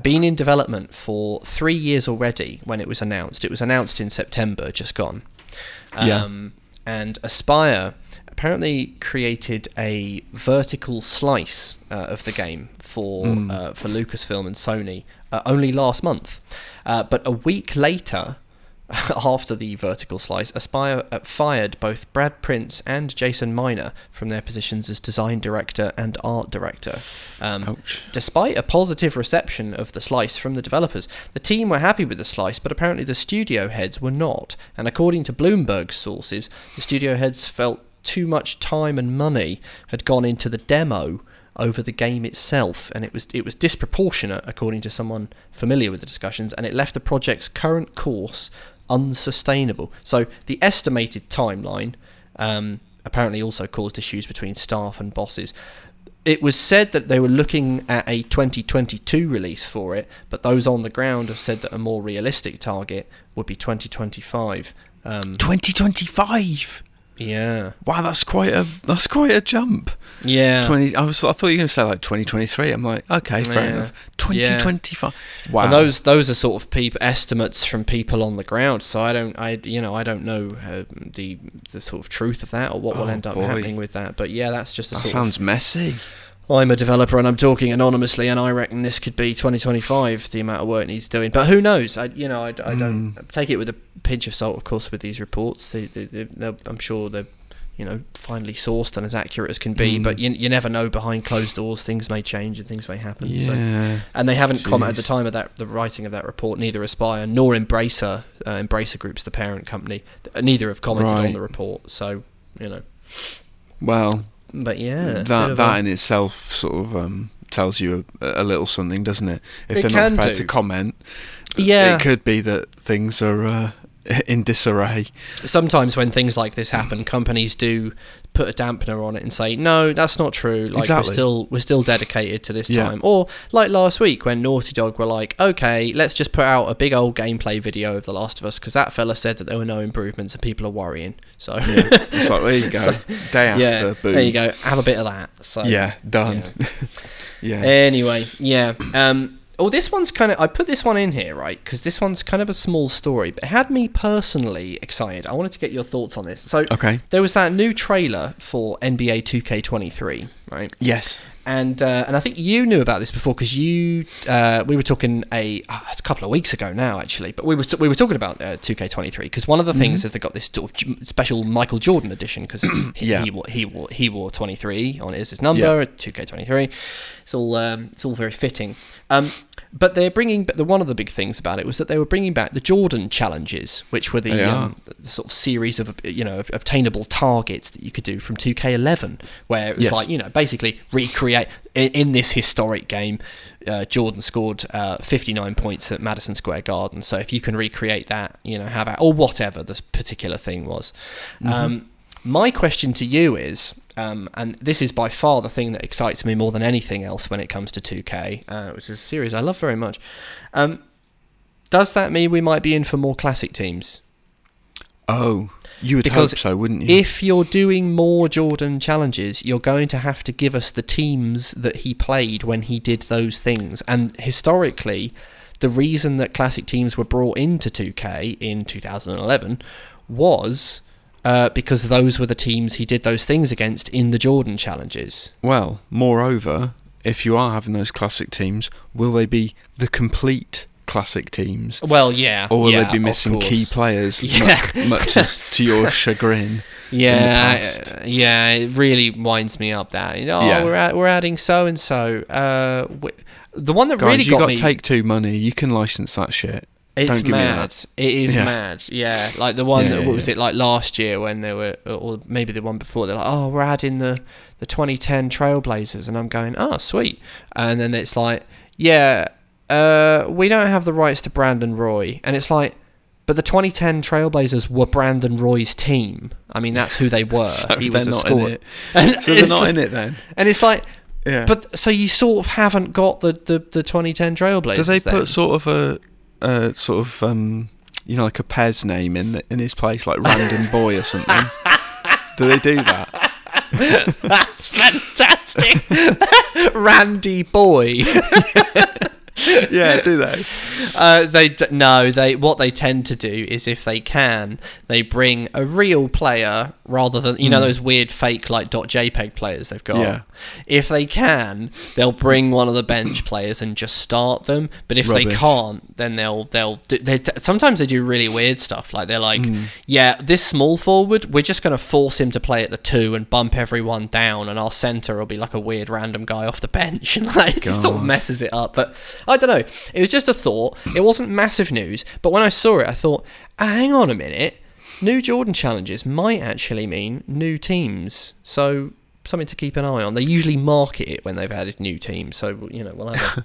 been in development for three years already when it was announced. It was announced in September, just gone. Yeah. Um, and Aspyr apparently created a vertical slice uh, of the game for mm. uh, for Lucasfilm and Sony uh, only last month. Uh, but a week later, after the vertical slice, Aspyr fired both Brad Prince and Jason Miner from their positions as design director and art director. Um, Ouch. Despite a positive reception of the slice from the developers, the team were happy with the slice, but apparently the studio heads were not. And according to Bloomberg sources, the studio heads felt too much time and money had gone into the demo over the game itself, and it was it was disproportionate, according to someone familiar with the discussions, and it left the project's current course unsustainable. So the estimated timeline um, apparently also caused issues between staff and bosses. It was said that they were looking at a twenty twenty-two release for it, but those on the ground have said that a more realistic target would be twenty twenty-five. Um, twenty twenty-five. Yeah. Wow, that's quite a that's quite a jump. Yeah. Twenty. I was. I thought you were going to say like twenty twenty three. I'm like, okay, fair yeah. enough. Twenty twenty five. Wow. And those those are sort of peop- estimates from people on the ground. So I don't. I you know I don't know uh, the the sort of truth of that or what oh, will end up boy. happening with that. But yeah, that's just a that sort sounds of, messy. I'm a developer and I'm talking anonymously, and I reckon this could be twenty twenty-five, the amount of work needs doing. But who knows? I, you know, I, I don't mm. take it with a pinch of salt, of course, with these reports. They, they, they, I'm sure they're, you know, finely sourced and as accurate as can be. Mm. But you, you never know. Behind closed doors, things may change and things may happen. Yeah. So, and they haven't Jeez. commented at the time of that, the writing of that report. Neither Aspyr nor Embracer, uh, Embracer Group's the parent company. Neither have commented right. on the report. So you know. Well. But yeah, that that a... in itself sort of um, tells you a, a little something, doesn't it? If it they're not prepared do. to comment, yeah. it could be that things are uh, in disarray. Sometimes when things like this happen, companies do put a dampener on it and say, "No, that's not true. Like exactly. we're still we're still dedicated to this yeah. time." Or like last week when Naughty Dog were like, "Okay, let's just put out a big old gameplay video of The Last of Us because that fella said that there were no improvements and people are worrying." So yeah. it's like there you go, so, day after, yeah, boom. There you go, have a bit of that. So yeah, done. Yeah. yeah. Anyway, yeah. Um, Oh, this one's kind of... I put this one in here, right? Because this one's kind of a small story, but it had me personally excited. I wanted to get your thoughts on this. So, okay. there was that new trailer for N B A two K twenty-three, right? Yes. And uh, and I think you knew about this before because you... Uh, we were talking a... Oh, it's a couple of weeks ago now, actually. But we were we were talking about uh, two K twenty-three because one of the mm-hmm. things is they got this sort of special Michael Jordan edition because he, yeah. he, wore, he, wore, he wore twenty-three on his, his number, yeah. two K twenty-three. It's all, um, it's all very fitting. Um... But they're bringing. But the, one of the big things about it was that they were bringing back the Jordan challenges, which were the, um, the sort of series of you know obtainable targets that you could do from two K eleven, where it was yes. like you know basically recreate in, in this historic game. Uh, Jordan scored uh, fifty-nine points at Madison Square Garden, so if you can recreate that, you know have that or whatever this particular thing was. Mm-hmm. Um, my question to you is. Um, and this is by far the thing that excites me more than anything else when it comes to two K, uh, which is a series I love very much. Um, does that mean we might be in for more classic teams? Oh, you would because hope so, wouldn't you? If you're doing more Jordan challenges, you're going to have to give us the teams that he played when he did those things. And historically, the reason that classic teams were brought into two K in two thousand eleven was... Uh, because those were the teams he did those things against in the Jordan challenges. Well, moreover, if you are having those classic teams, will they be the complete classic teams? Well, yeah. Or will yeah, they be missing key players, yeah. much, much as to your chagrin? Yeah, uh, yeah, it really winds me up that. You know, oh, yeah. we're, ad- we're adding so-and-so. Uh, we- the one that Guys, really got, got me... Guys, you got Take-Two money. You can license that shit. It's Don't give mad. Me that. It is yeah. mad. Yeah, like the one yeah, that what yeah, was yeah. it like last year when they were, or maybe the one before. They're like, oh, we're adding the the twenty ten Trailblazers, and I'm going, oh, sweet. And then it's like, yeah, uh, we don't have the rights to Brandon Roy, and it's like, but the twenty ten Trailblazers were Brandon Roy's team. I mean, that's who they were. so he was a scorer. So they're not in it then. And it's like. Yeah. But so you sort of haven't got the, the, the twenty ten Trailblazers. Do they then? Put sort of a uh, sort of um, you know, like a Pez name in the, in his place, like Random Boy or something? Do they do that? That's fantastic, Randy Boy. Yeah, do they? Uh, they d- no. They what they tend to do is, if they can, they bring a real player rather than you mm. know those weird fake like .jpeg players they've got. Yeah. If they can, they'll bring one of the bench players and just start them. But if Rubbish. They can't, then they'll they'll do, they t- sometimes they do really weird stuff. Like they're like, mm. yeah, this small forward, we're just going to force him to play at the two and bump everyone down, and our centre will be like a weird random guy off the bench, and like God. It sort of messes it up, but. I don't know. It was just a thought. It wasn't massive news, but when I saw it, I thought, hang on a minute. New Jordan challenges might actually mean new teams. So something to keep an eye on. They usually market it when they've added new teams. So, you know, we'll have a,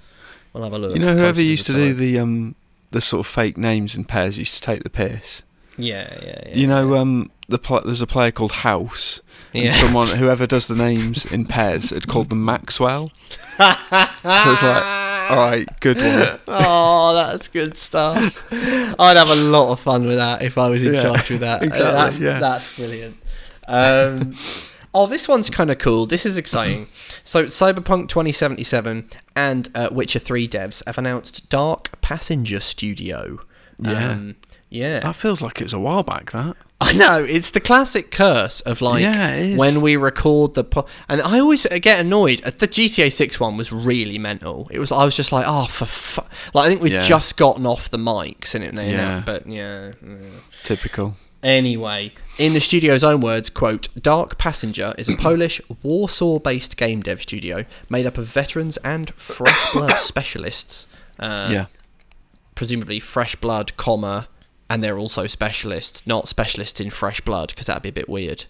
we'll have a look. You know, whoever used to do the um the sort of fake names in pairs used to take the piss. Yeah, yeah, yeah. You know, yeah. um, the pl- there's a player called House, and yeah. someone, whoever does the names in pairs, had called them Maxwell. So it's like... All right, good one. Oh, that's good stuff. I'd have a lot of fun with that if I was in yeah, charge with that. Exactly. That's, yeah. that's brilliant. Um, oh, this one's kind of cool. This is exciting. So, Cyberpunk twenty seventy-seven and uh, Witcher three devs have announced Dark Passenger Studio. Yeah. Um, yeah. That feels like it was a while back, that. I know, it's the classic curse of like yeah, when we record the po- and I always get annoyed. The G T A six one was really mental. It was I was just like, oh for fu-. Like I think we'd yeah. just gotten off the mics and it there, yeah. but yeah, yeah. Typical. Anyway, in the studio's own words, quote, Dark Passenger is a Polish Warsaw-based game dev studio made up of veterans and fresh blood specialists. Uh, yeah. Presumably fresh blood, comma and they're also specialists, not specialists in fresh blood, because that'd be a bit weird.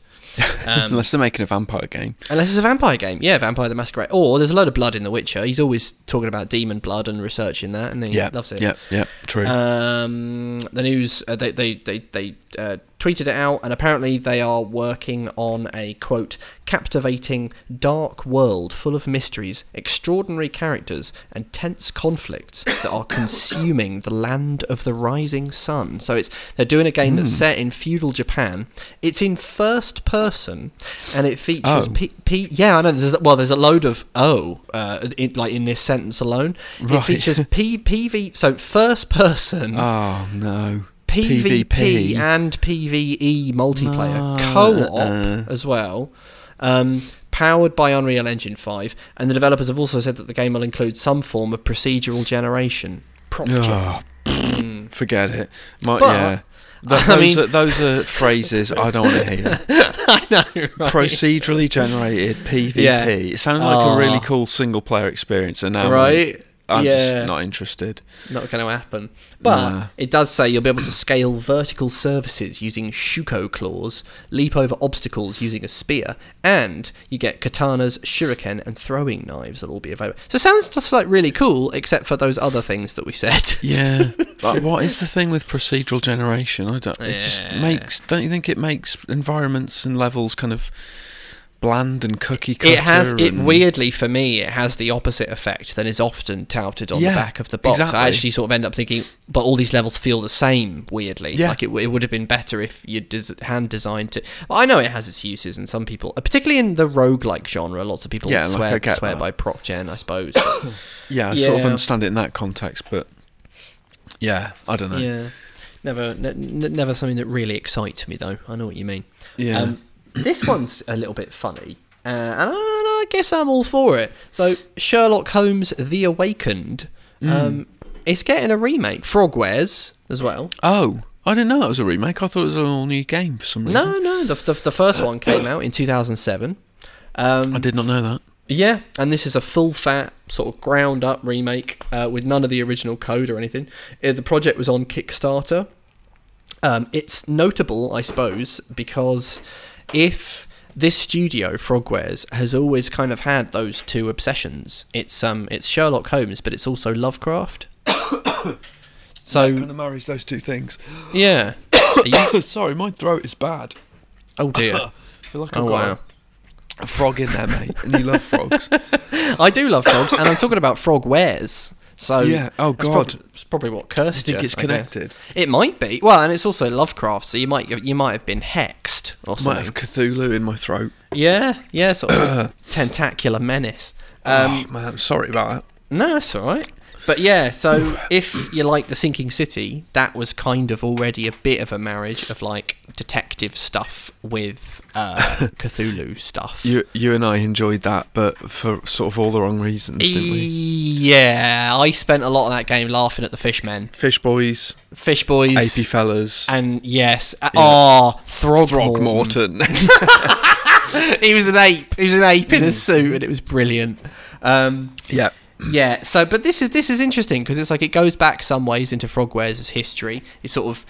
Um, unless they're making a vampire game. Unless it's a vampire game, yeah, Vampire the Masquerade. Or there's a load of blood in The Witcher. He's always talking about demon blood and researching that, and he yeah, loves it. Yeah, yeah, true. Um, the news, uh, they they they, they uh, tweeted it out, and apparently they are working on a, quote, captivating dark world full of mysteries, extraordinary characters, and tense conflicts that are consuming the land of the rising sun. So it's they're doing a game mm. that's set in feudal Japan. It's in first person, and it features oh. P- P- yeah, I know. There's, well, there's a load of oh, uh, in, like in this sentence alone. Right. It features P- PV, so first person. Oh no. P V P, P V P and P V E multiplayer, no. co-op uh. as well, um, powered by Unreal Engine five, and the developers have also said that the game will include some form of procedural generation. Prop oh, gen. Forget it. My, but, yeah. Th- those, I mean, are, those are phrases I don't want to hear. I know, right? Procedurally generated P V P. Yeah. It sounded like oh. a really cool single-player experience, and now... Right? I'm yeah. just not interested. Not going to happen. But nah. it does say you'll be able to scale vertical surfaces using shuko claws, leap over obstacles using a spear, and you get katanas, shuriken, and throwing knives that'll all be available. So it sounds just like really cool, except for those other things that we said. Yeah. But what is the thing with procedural generation? I don't. It yeah. just makes. Don't you think it makes environments and levels kind of bland and cookie cutter? It has it weirdly for me it has the opposite effect than is often touted on yeah, the back of the box. Exactly. I actually sort of end up thinking, but all these levels feel the same weirdly. Yeah. Like it, it would have been better if you des- hand designed to. Well, I know it has its uses, and some people, particularly in the roguelike genre, lots of people yeah, swear like swear that. by proc gen, I suppose. yeah, I yeah. sort of understand it in that context, but yeah, I don't know. Yeah, never, ne- never something that really excites me though. I know what you mean. Yeah. Um, This one's a little bit funny, uh, and I, I guess I'm all for it. So, Sherlock Holmes The Awakened, um, mm. it's getting a remake. Frogwares, as well. Oh, I didn't know that was a remake. I thought it was an all-new game for some reason. No, no, the, the, the first one came out in two thousand seven. Um, I did not know that. Yeah, and this is a full-fat sort of ground up remake uh, with none of the original code or anything. The project was on Kickstarter. Um, it's notable, I suppose, because if this studio, Frogwares, has always kind of had those two obsessions. It's um, it's Sherlock Holmes, but it's also Lovecraft. So yeah, kind of marries those two things. Yeah. You... Sorry, my throat is bad. Oh dear. I feel like I've oh, got wow. a frog in there, mate. And you love frogs. I do love frogs, and I'm talking about Frogwares. So yeah, oh god, it's probably, probably what cursed you. I think it's connected. It might be. Well, and it's also Lovecraft, so you might you might have been hexed or something. Might have Cthulhu in my throat. Yeah, yeah, sort of tentacular menace. Um, oh man, I'm sorry about that. No, it's all right. But yeah, so if you like The Sinking City, that was kind of already a bit of a marriage of like detective stuff with uh, Cthulhu stuff. You you and I enjoyed that, but for sort of all the wrong reasons, didn't we? Yeah, I spent a lot of that game laughing at the fishmen. Fish boys. Fish boys. A P fellas. And yes, uh, yeah. oh, Throgmorton. Throgmorton. He was an ape. He was an ape in a suit, and it was brilliant. Um, yeah. Yeah, so, but this is this is interesting, because it's like it goes back some ways into Frogwares' history. It sort of,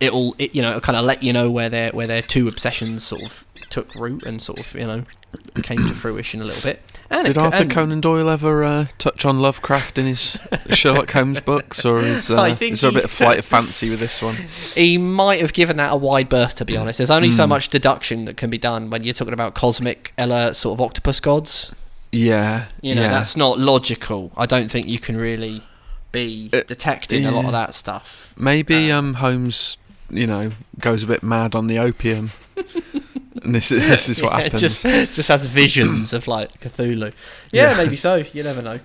it'll, it, you know, kind of let you know where their where their two obsessions sort of took root and sort of, you know, came to fruition a little bit. And Did it, Arthur and Conan Doyle ever uh, touch on Lovecraft in his Sherlock Holmes books, or is, uh, is there a bit of flight of fancy with this one? He might have given that a wide berth, to be honest. There's only mm. so much deduction that can be done when you're talking about cosmic, Ella sort of octopus gods. Yeah, you know yeah. that's not logical. I don't think you can really be detecting uh, yeah. a lot of that stuff. Maybe um, um, Holmes, you know, goes a bit mad on the opium, and this is this is what yeah, happens. Just just has visions of like Cthulhu. Yeah, yeah, maybe so. You never know.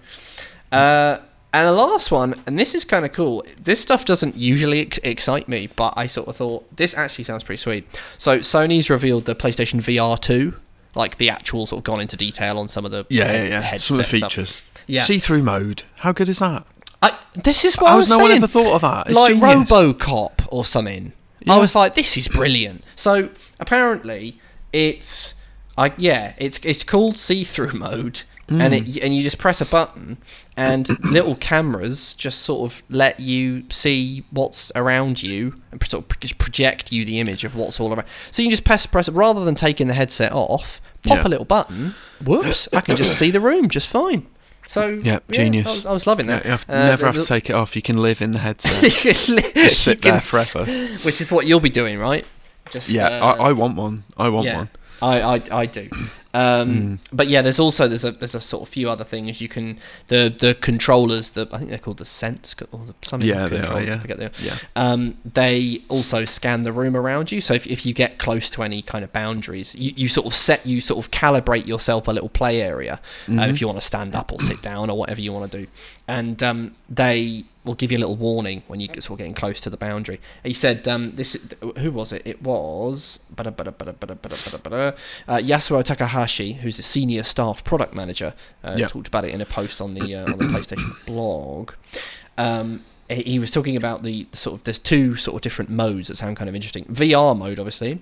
Uh, and the last one, and this is kind of cool. This stuff doesn't usually ex- excite me, but I sort of thought this actually sounds pretty sweet. So Sony's revealed the PlayStation V R two. Like the actual sort of gone into detail on some of the yeah, head, yeah, yeah. some of the features. Yeah. See-through mode. How good is that? I, this is what I, I was no saying. No one ever thought of that. It's like genius. RoboCop or something. Yeah. I was like, this is brilliant. So apparently, it's I yeah, it's it's called see-through mode, mm. and it and you just press a button, and little cameras just sort of let you see what's around you and sort of project you the image of what's all around. So you can just press press rather than taking the headset off. Pop yeah. a little button. Whoops! I can just see the room just fine. So yeah, yeah genius. I, I was loving that. Yeah, you have, uh, never have to take it off. You can live in the headset. You can li- just sit you there can, forever. Which is what you'll be doing, right? Just yeah. Uh, I, I want one. I want yeah, one. I I, I do. Um, mm. But yeah, there's also there's a there's a sort of few other things you can the the controllers that I think they're called the Sense or the, something. Yeah, they are. Yeah. I forget the, yeah. Um, they also scan the room around you. So if if you get close to any kind of boundaries, you, you sort of set you sort of calibrate yourself a little play area. Mm-hmm. Uh, if you want to stand up or sit down or whatever you want to do, and um, they will give you a little warning when you're sort of getting close to the boundary. He said, um, "This who was it? It was uh, Yasuo Takahashi." Who's a senior staff product manager, uh, yep. talked about it in a post on the uh, on the PlayStation blog. Um, he was talking about the sort of there's two sort of different modes that sound kind of interesting. V R mode, obviously,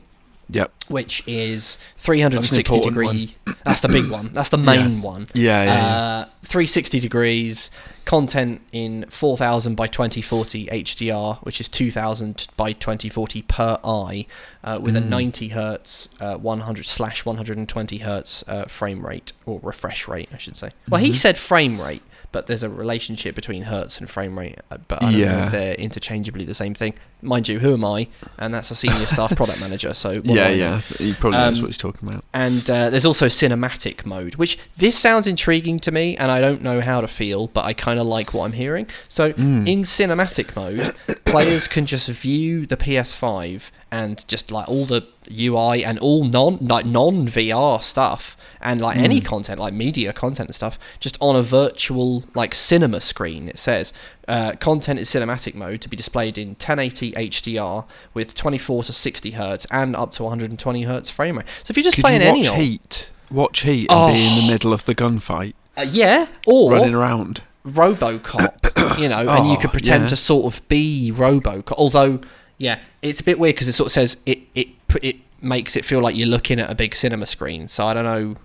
yep, which is three hundred sixty degree. That's the big one. That's the main yeah. one. Yeah, yeah, uh, yeah. three hundred sixty degrees. Content in four thousand by twenty forty H D R, which is two thousand by twenty forty per eye, uh, with mm. a ninety hertz, uh, one hundred slash one hundred twenty hertz uh, frame rate, or refresh rate, I should say. Well, mm-hmm. he said frame rate, but there's a relationship between hertz and frame rate, but I don't yeah. know if they're interchangeably the same thing. Mind you, who am I? And that's a senior staff product manager, so... Yeah, yeah, he probably um, knows what he's talking about. And uh, there's also cinematic mode, which this sounds intriguing to me, and I don't know how to feel, but I kind of like what I'm hearing. So mm. in cinematic mode, players can just view the P S five and just like all the U I and all non like non V R stuff and like mm. any content like media content and stuff just on a virtual like cinema screen. It says uh, content is cinematic mode to be displayed in ten eighty H D R with twenty-four to sixty hertz and up to one hundred twenty hertz frame rate. So if you're just Could playing you watch any Heat, watch Heat oh. and be in the middle of the gunfight. Uh, yeah, or running around. RoboCop, you know, oh, and you could pretend yeah. to sort of be RoboCop. Although, yeah, it's a bit weird because it sort of says it it it makes it feel like you're looking at a big cinema screen. So I don't know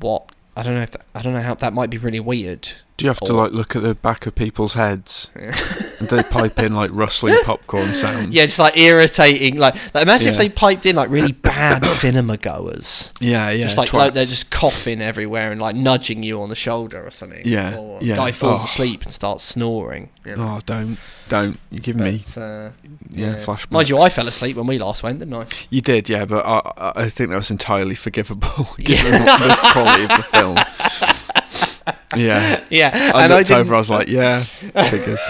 what I don't know if that, I don't know how that might be really weird. Do you have or, to like look at the back of people's heads yeah. and they pipe in like rustling popcorn sounds? Yeah, just like irritating. Like, like imagine yeah. if they piped in like really bad cinema goers. Yeah, yeah. Just like, like they're just coughing everywhere and like nudging you on the shoulder or something. Yeah, or yeah. a guy falls oh. asleep and starts snoring. You know? Oh, don't, don't. You give but, me. Uh, yeah, yeah. flashbacks. Mind you, I fell asleep when we last went, didn't I? You did, yeah. But I, I think that was entirely forgivable given yeah. the quality of the film. Yeah, yeah. I and looked I over, I was like, yeah, figures.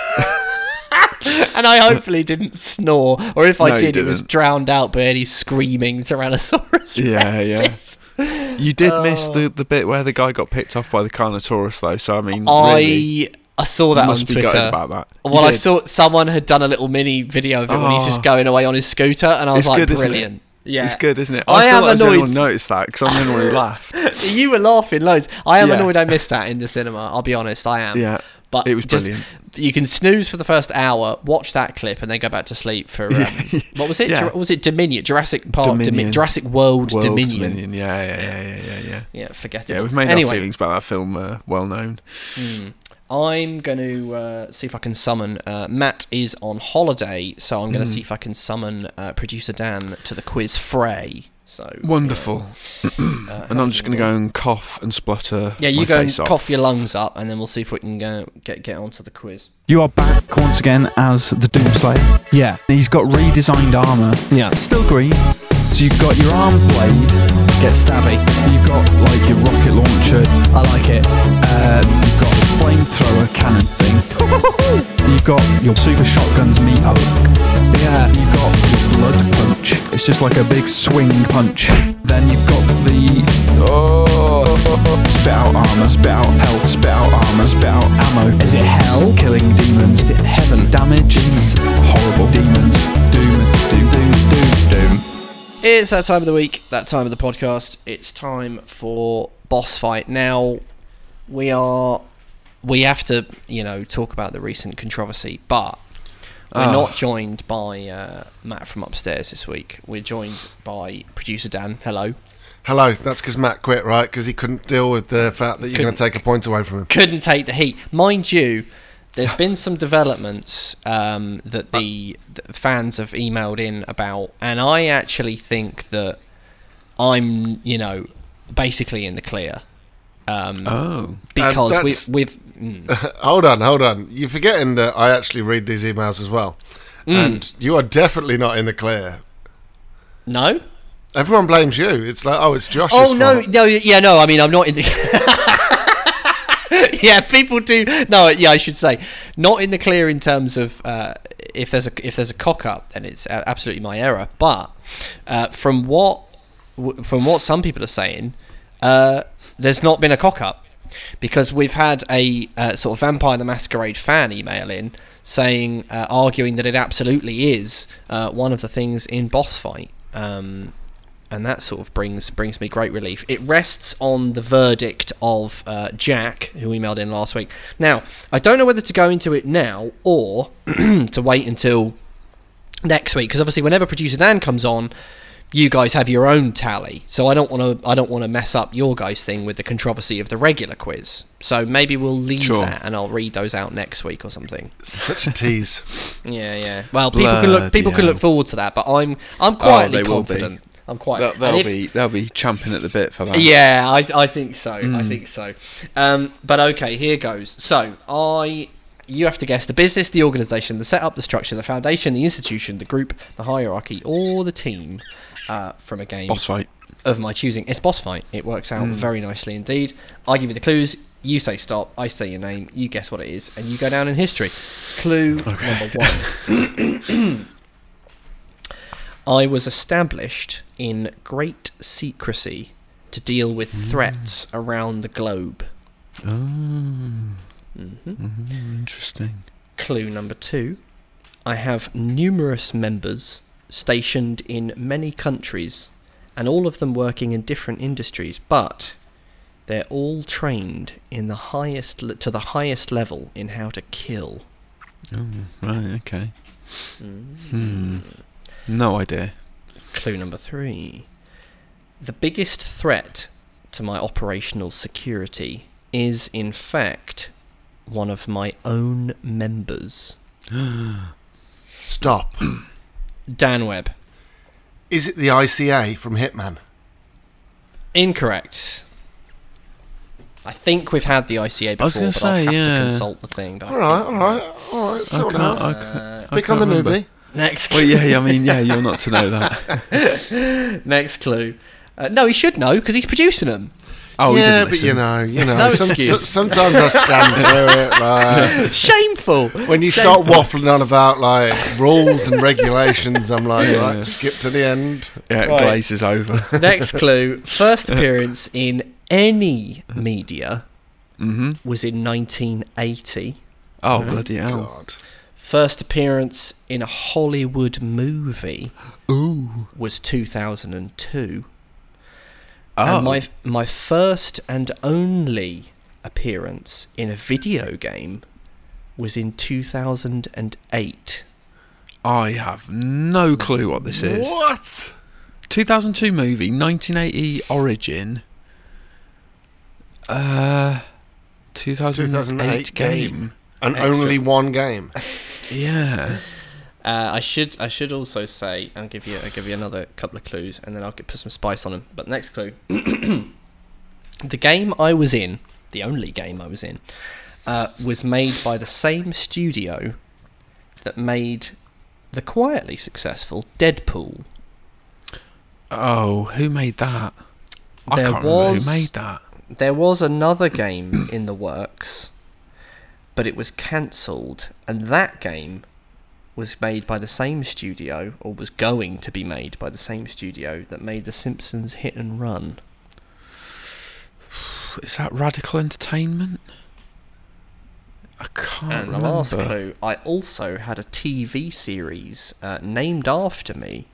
And I hopefully didn't snore, or if I no, did, it was drowned out by any screaming Tyrannosaurus yeah, Rexes. Yeah. You did oh. miss the, the bit where the guy got picked off by the Carnotaurus, though, so I mean, I, really... I saw that must on Twitter. Be gutted about that. Well, I saw someone had done a little mini video of it oh. when he's just going away on his scooter, and I was it's like, good, brilliant. Yeah. It's good, isn't it? I, I feel like everyone noticed that because I'm the one who laughed. You were laughing loads. I am yeah. annoyed I missed that in the cinema. I'll be honest, I am. Yeah, but it was just, brilliant. You can snooze for the first hour, watch that clip, and then go back to sleep for um, what was it? Yeah. Ju- was it Dominion? Jurassic Park? Dominion. Domin- Jurassic World, World Dominion. Dominion. Yeah, yeah, yeah, yeah, yeah, yeah. Yeah, forget it. Yeah, we've made anyway. our feelings about that film uh, well known. Mm. I'm going to uh, see if I can summon... Uh, Matt is on holiday, so I'm going to mm. see if I can summon uh, producer Dan to the quiz fray. So Wonderful. Yeah. uh, and I'm just going to go and cough and splutter Yeah, you go and off. cough your lungs up, and then we'll see if we can go, get, get onto the quiz. You are back once again as the Doomslayer. Yeah. He's got redesigned armour. Yeah. It's still green. So you've got your arm blade, get stabby. You've got like your rocket launcher. I like it. Um, you've got a flamethrower cannon thing. You've got your super shotguns meet up. Yeah. You've got your blood punch. It's just like a big swing punch. Then you've got the oh spit out armor, spit out health, spit out armor, spit out ammo. Is it hell? Killing demons. Is it heaven? Damage. Demons. Horrible demons. Doom. Doom. Doom. Doom. Doom. It's that time of the week, that time of the podcast. It's time for Boss Fight. Now, we are, we have to, you know, talk about the recent controversy, but we're oh. not joined by uh, Matt from upstairs this week. We're joined by producer Dan. Hello. Hello. That's because Matt quit, right? Because he couldn't deal with the fact that you're going to take a point away from him. Couldn't take the heat. Mind you, there's been some developments um, that the, the fans have emailed in about, and I actually think that I'm, you know, basically in the clear. Um, oh. Because um, we, we've... Mm. hold on, hold on. You're forgetting that I actually read these emails as well. Mm. And you are definitely not in the clear. No? Everyone blames you. It's like, oh, it's Josh's fault. Oh, no, no, yeah, no, I mean, I'm not in the... Yeah, people do. No, yeah, I should say not in the clear in terms of uh, if there's a if there's a cock up, then it's absolutely my error. But uh, from what from what some people are saying, uh, there's not been a cock up because we've had a uh, sort of Vampire the Masquerade fan email in saying, uh, arguing that it absolutely is uh, one of the things in Boss Fight, um, and that sort of brings brings me great relief. It rests on the verdict of uh, Jack, who emailed in last week. Now, I don't know whether to go into it now or to wait until next week, because obviously whenever Producer Dan comes on, you guys have your own tally. So I don't want to I don't want to mess up your guys' thing with the controversy of the regular quiz. So maybe we'll leave sure. that, and I'll read those out next week or something. Such a tease. Yeah, yeah. Well, people Bloody can look people hell. can look forward to that, but I'm I'm quietly oh, confident. I'm quite. That, they'll if, be they'll be champing at the bit for that. Yeah, I I think so. Mm. I think so. Um, but okay, here goes. So I you have to guess the business, the organisation, the setup, the structure, the foundation, the institution, the group, the hierarchy, or the team uh, from a game. Boss Fight of my choosing. It's Boss Fight. It works out mm. very nicely indeed. I give you the clues. You say stop. I say your name. You guess what it is, and you go down in history. Clue okay. number one. I was established in great secrecy to deal with mm. threats around the globe. Oh. Mm-hmm. Mm-hmm. Interesting. Clue number two. I have numerous members stationed in many countries, and all of them working in different industries, but they're all trained in the highest le- to the highest level in how to kill. Oh, right, okay. Mm. Hmm. No idea. Clue number three. The biggest threat to my operational security is, in fact, one of my own members. Stop. Dan Webb. Is it the I C A from Hitman? Incorrect. I think we've had the I C A before, I was gonna but say, I'd have yeah. to consult the thing. All right, all right, all right. Sort out. Pick on the remember. movie. Next clue. Well, yeah, I mean, yeah, you're not to know that. Next clue. Uh, no, he should know, because he's producing them. Oh, yeah, he doesn't listen. But you know, you know. No some, so, sometimes I scan through it. Like, shameful. When you Shameful. start waffling on about like rules and regulations, I'm like, yeah, right, yeah. skip to the end. Yeah, it right. glazes over. Next clue. First appearance in any media mm-hmm. was in nineteen eighty. Oh, oh bloody hell. God. First appearance in a Hollywood movie Ooh. was two thousand two. Oh. And my my first and only appearance in a video game was in two thousand eight. I have no clue what this is. What? two thousand two movie, nineteen eighty origin. Uh, two thousand eight, two thousand eight game. game. And Extra. only one game. Yeah. Uh, I should I should also say, I'll give you I'll give you another couple of clues, and then I'll get, put some spice on them. But next clue, the game I was in, the only game I was in, uh, was made by the same studio that made the quietly successful Deadpool. Oh, who made that? I there can't was, remember who made that. There was another game in the works, but it was cancelled, and that game was made by the same studio, or was going to be made by the same studio that made The Simpsons Hit and Run. Is that Radical Entertainment? I can't and remember. And the last clue, I also had a T V series uh, named after me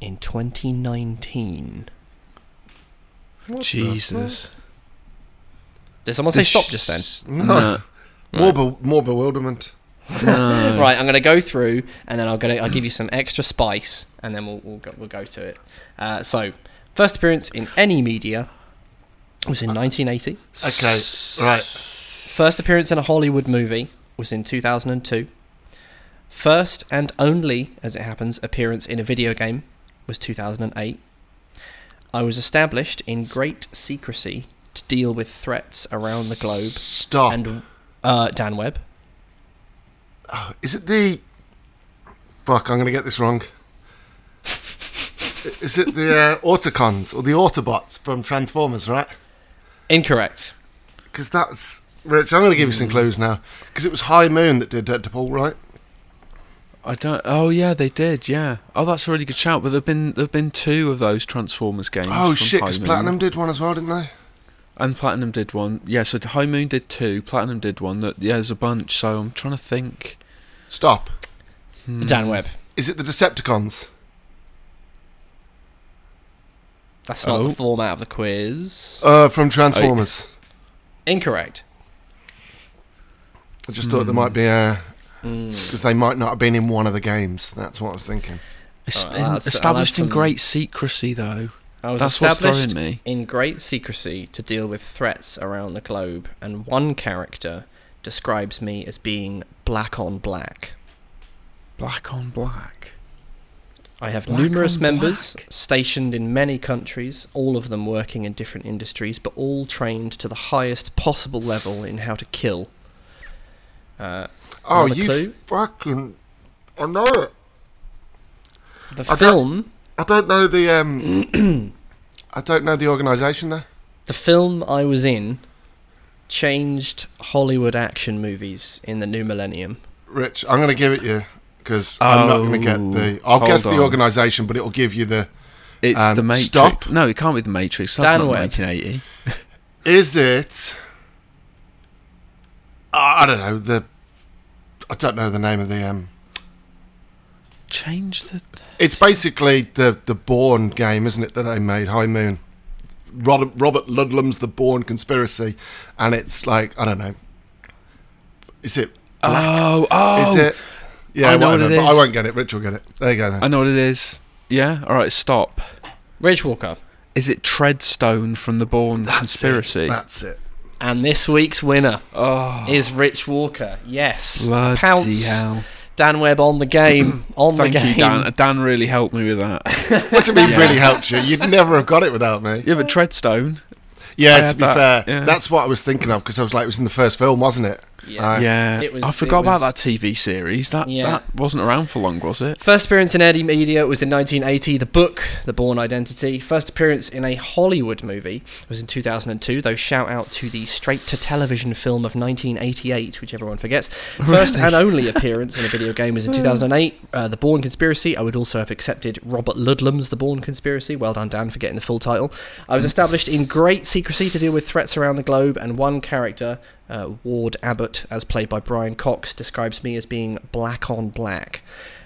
in twenty nineteen. What Jesus. Did someone say stop just then? No. no. More, be- more bewilderment. No. Right, I'm going to go through, and then I'll, go to, I'll give you some extra spice, and then we'll we'll go, we'll go to it. Uh, so, first appearance in any media was in nineteen eighty. Okay, right. First appearance in a Hollywood movie was in two thousand two. First and only, as it happens, appearance in a video game was two thousand eight. I was established in great secrecy to deal with threats around the globe. Stop. And uh, Dan Webb. Oh, is it the... Fuck, I'm going to get this wrong. Is it the uh, Autocons or the Autobots from Transformers, right? Incorrect. Because that's... Rich, I'm going to give you some clues now. Because it was High Moon that did Deadpool, right? I don't... Oh, yeah, they did, yeah. Oh, that's a really good shout. But there have been there have been two of those Transformers games. Oh, shit, because Platinum did one as well, didn't they? And Platinum did one. Yeah, so High Moon did two. Platinum did one. That yeah, there's a bunch, so I'm trying to think. Stop. Hmm. Dan Webb. Is it the Decepticons? That's not oh. the format of the quiz. Uh, from Transformers. Oh. Incorrect. I just thought mm. there might be a... Because mm. they might not have been in one of the games. That's what I was thinking. It's right, in, established in great secrecy, though. I was That's established me. in great secrecy to deal with threats around the globe, and one character describes me as being black on black. Black on black? I have black numerous members black. stationed in many countries, all of them working in different industries, but all trained to the highest possible level in how to kill. Uh, oh, you clue? fucking... I know it. The I film... Don't... I don't know the um, I don't know the organisation though. The film I was in changed Hollywood action movies in the new millennium. Rich, I'm going to give it you because oh, I'm not going to get the. I'll guess on. the organisation, but it'll give you the. It's um, the Matrix. Stop. No, it can't be the Matrix. That's Dan not nineteen eighty. Is it? I don't know the. I don't know the name of the. Um, Change the. It's basically the the Bourne game, isn't it? That they made High Moon. Robert, Robert Ludlum's The Bourne Conspiracy, and it's like I don't know. Is it? Black? Oh, oh, is it? Yeah, I know whatever, what it is. But I won't get it. Rich will get it. There you go. Then. I know what it is. Yeah. All right. Stop. Rich Walker. Is it Treadstone from the Bourne that's Conspiracy? It, that's it. And this week's winner oh, is Rich Walker. Yes. Bloody Pounce. Hell. Dan Webb on the game. On Thank the game. Thank you, Dan. Dan really helped me with that. What do you mean yeah. really helped you? You'd never have got it without me. Yeah, but Treadstone. Yeah, yeah to be that, fair. Yeah. That's what I was thinking of, because I was like, it was in the first film, wasn't it? Yeah. Right. yeah. It was, I forgot it was, about that T V series. That yeah. that wasn't around for long, was it? First appearance in Eddie Media was in nineteen eighty. The book, The Bourne Identity. First appearance in a Hollywood movie was in two thousand two, though shout out to the straight-to-television film of nineteen eighty-eight, which everyone forgets. First really? and only appearance in a video game was in two thousand eight. Uh, the Bourne Conspiracy. I would also have accepted Robert Ludlum's The Bourne Conspiracy. Well done, Dan, for getting the full title. I was established in great secrecy to deal with threats around the globe, and one character... Uh, Ward Abbott, as played by Brian Cox, describes me as being black on black.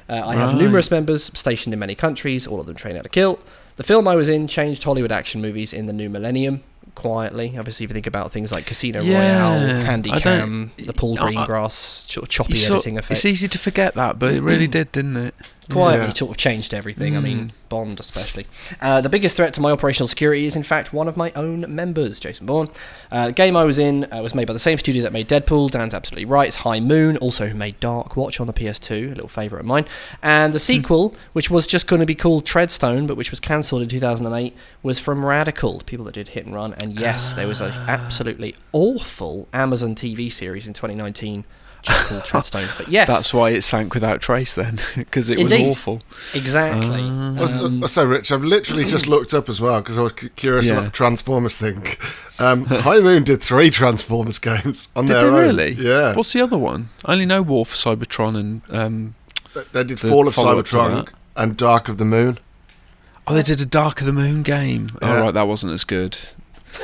Uh, I right. have numerous members stationed in many countries, all of them trained how to kill. The film I was in changed Hollywood action movies in the new millennium, quietly. Obviously, if you think about things like Casino yeah, Royale, Handy Cam, the Paul Greengrass sort of choppy editing sort, effect. It's easy to forget that, but it really did, didn't it? Quietly yeah. sort of changed everything. Mm. I mean, Bond especially. Uh, the biggest threat to my operational security is, in fact, one of my own members, Jason Bourne. Uh, the game I was in uh, was made by the same studio that made Deadpool. Dan's absolutely right. It's High Moon, also who made Dark Watch on the P S two, a little favourite of mine. And the sequel, mm. which was just going to be called Treadstone, but which was cancelled in two thousand eight, was from Radical, people that did Hit and Run. And yes, uh. there was an absolutely awful Amazon T V series in twenty nineteen just called Treadstone. But yes. That's why it sank without trace then, because it Indeed. was awful. Exactly. Um, um, so, Rich, I've literally just looked up as well, because I was curious yeah. about the Transformers thing. Um, High Moon did three Transformers games on did their own. Did they really? Yeah. What's the other one? I only know War for Cybertron and... Um, they did the Fall of Cybertron and Dark of the Moon. Oh, they did a Dark of the Moon game. Yeah. Oh, right, that wasn't as good.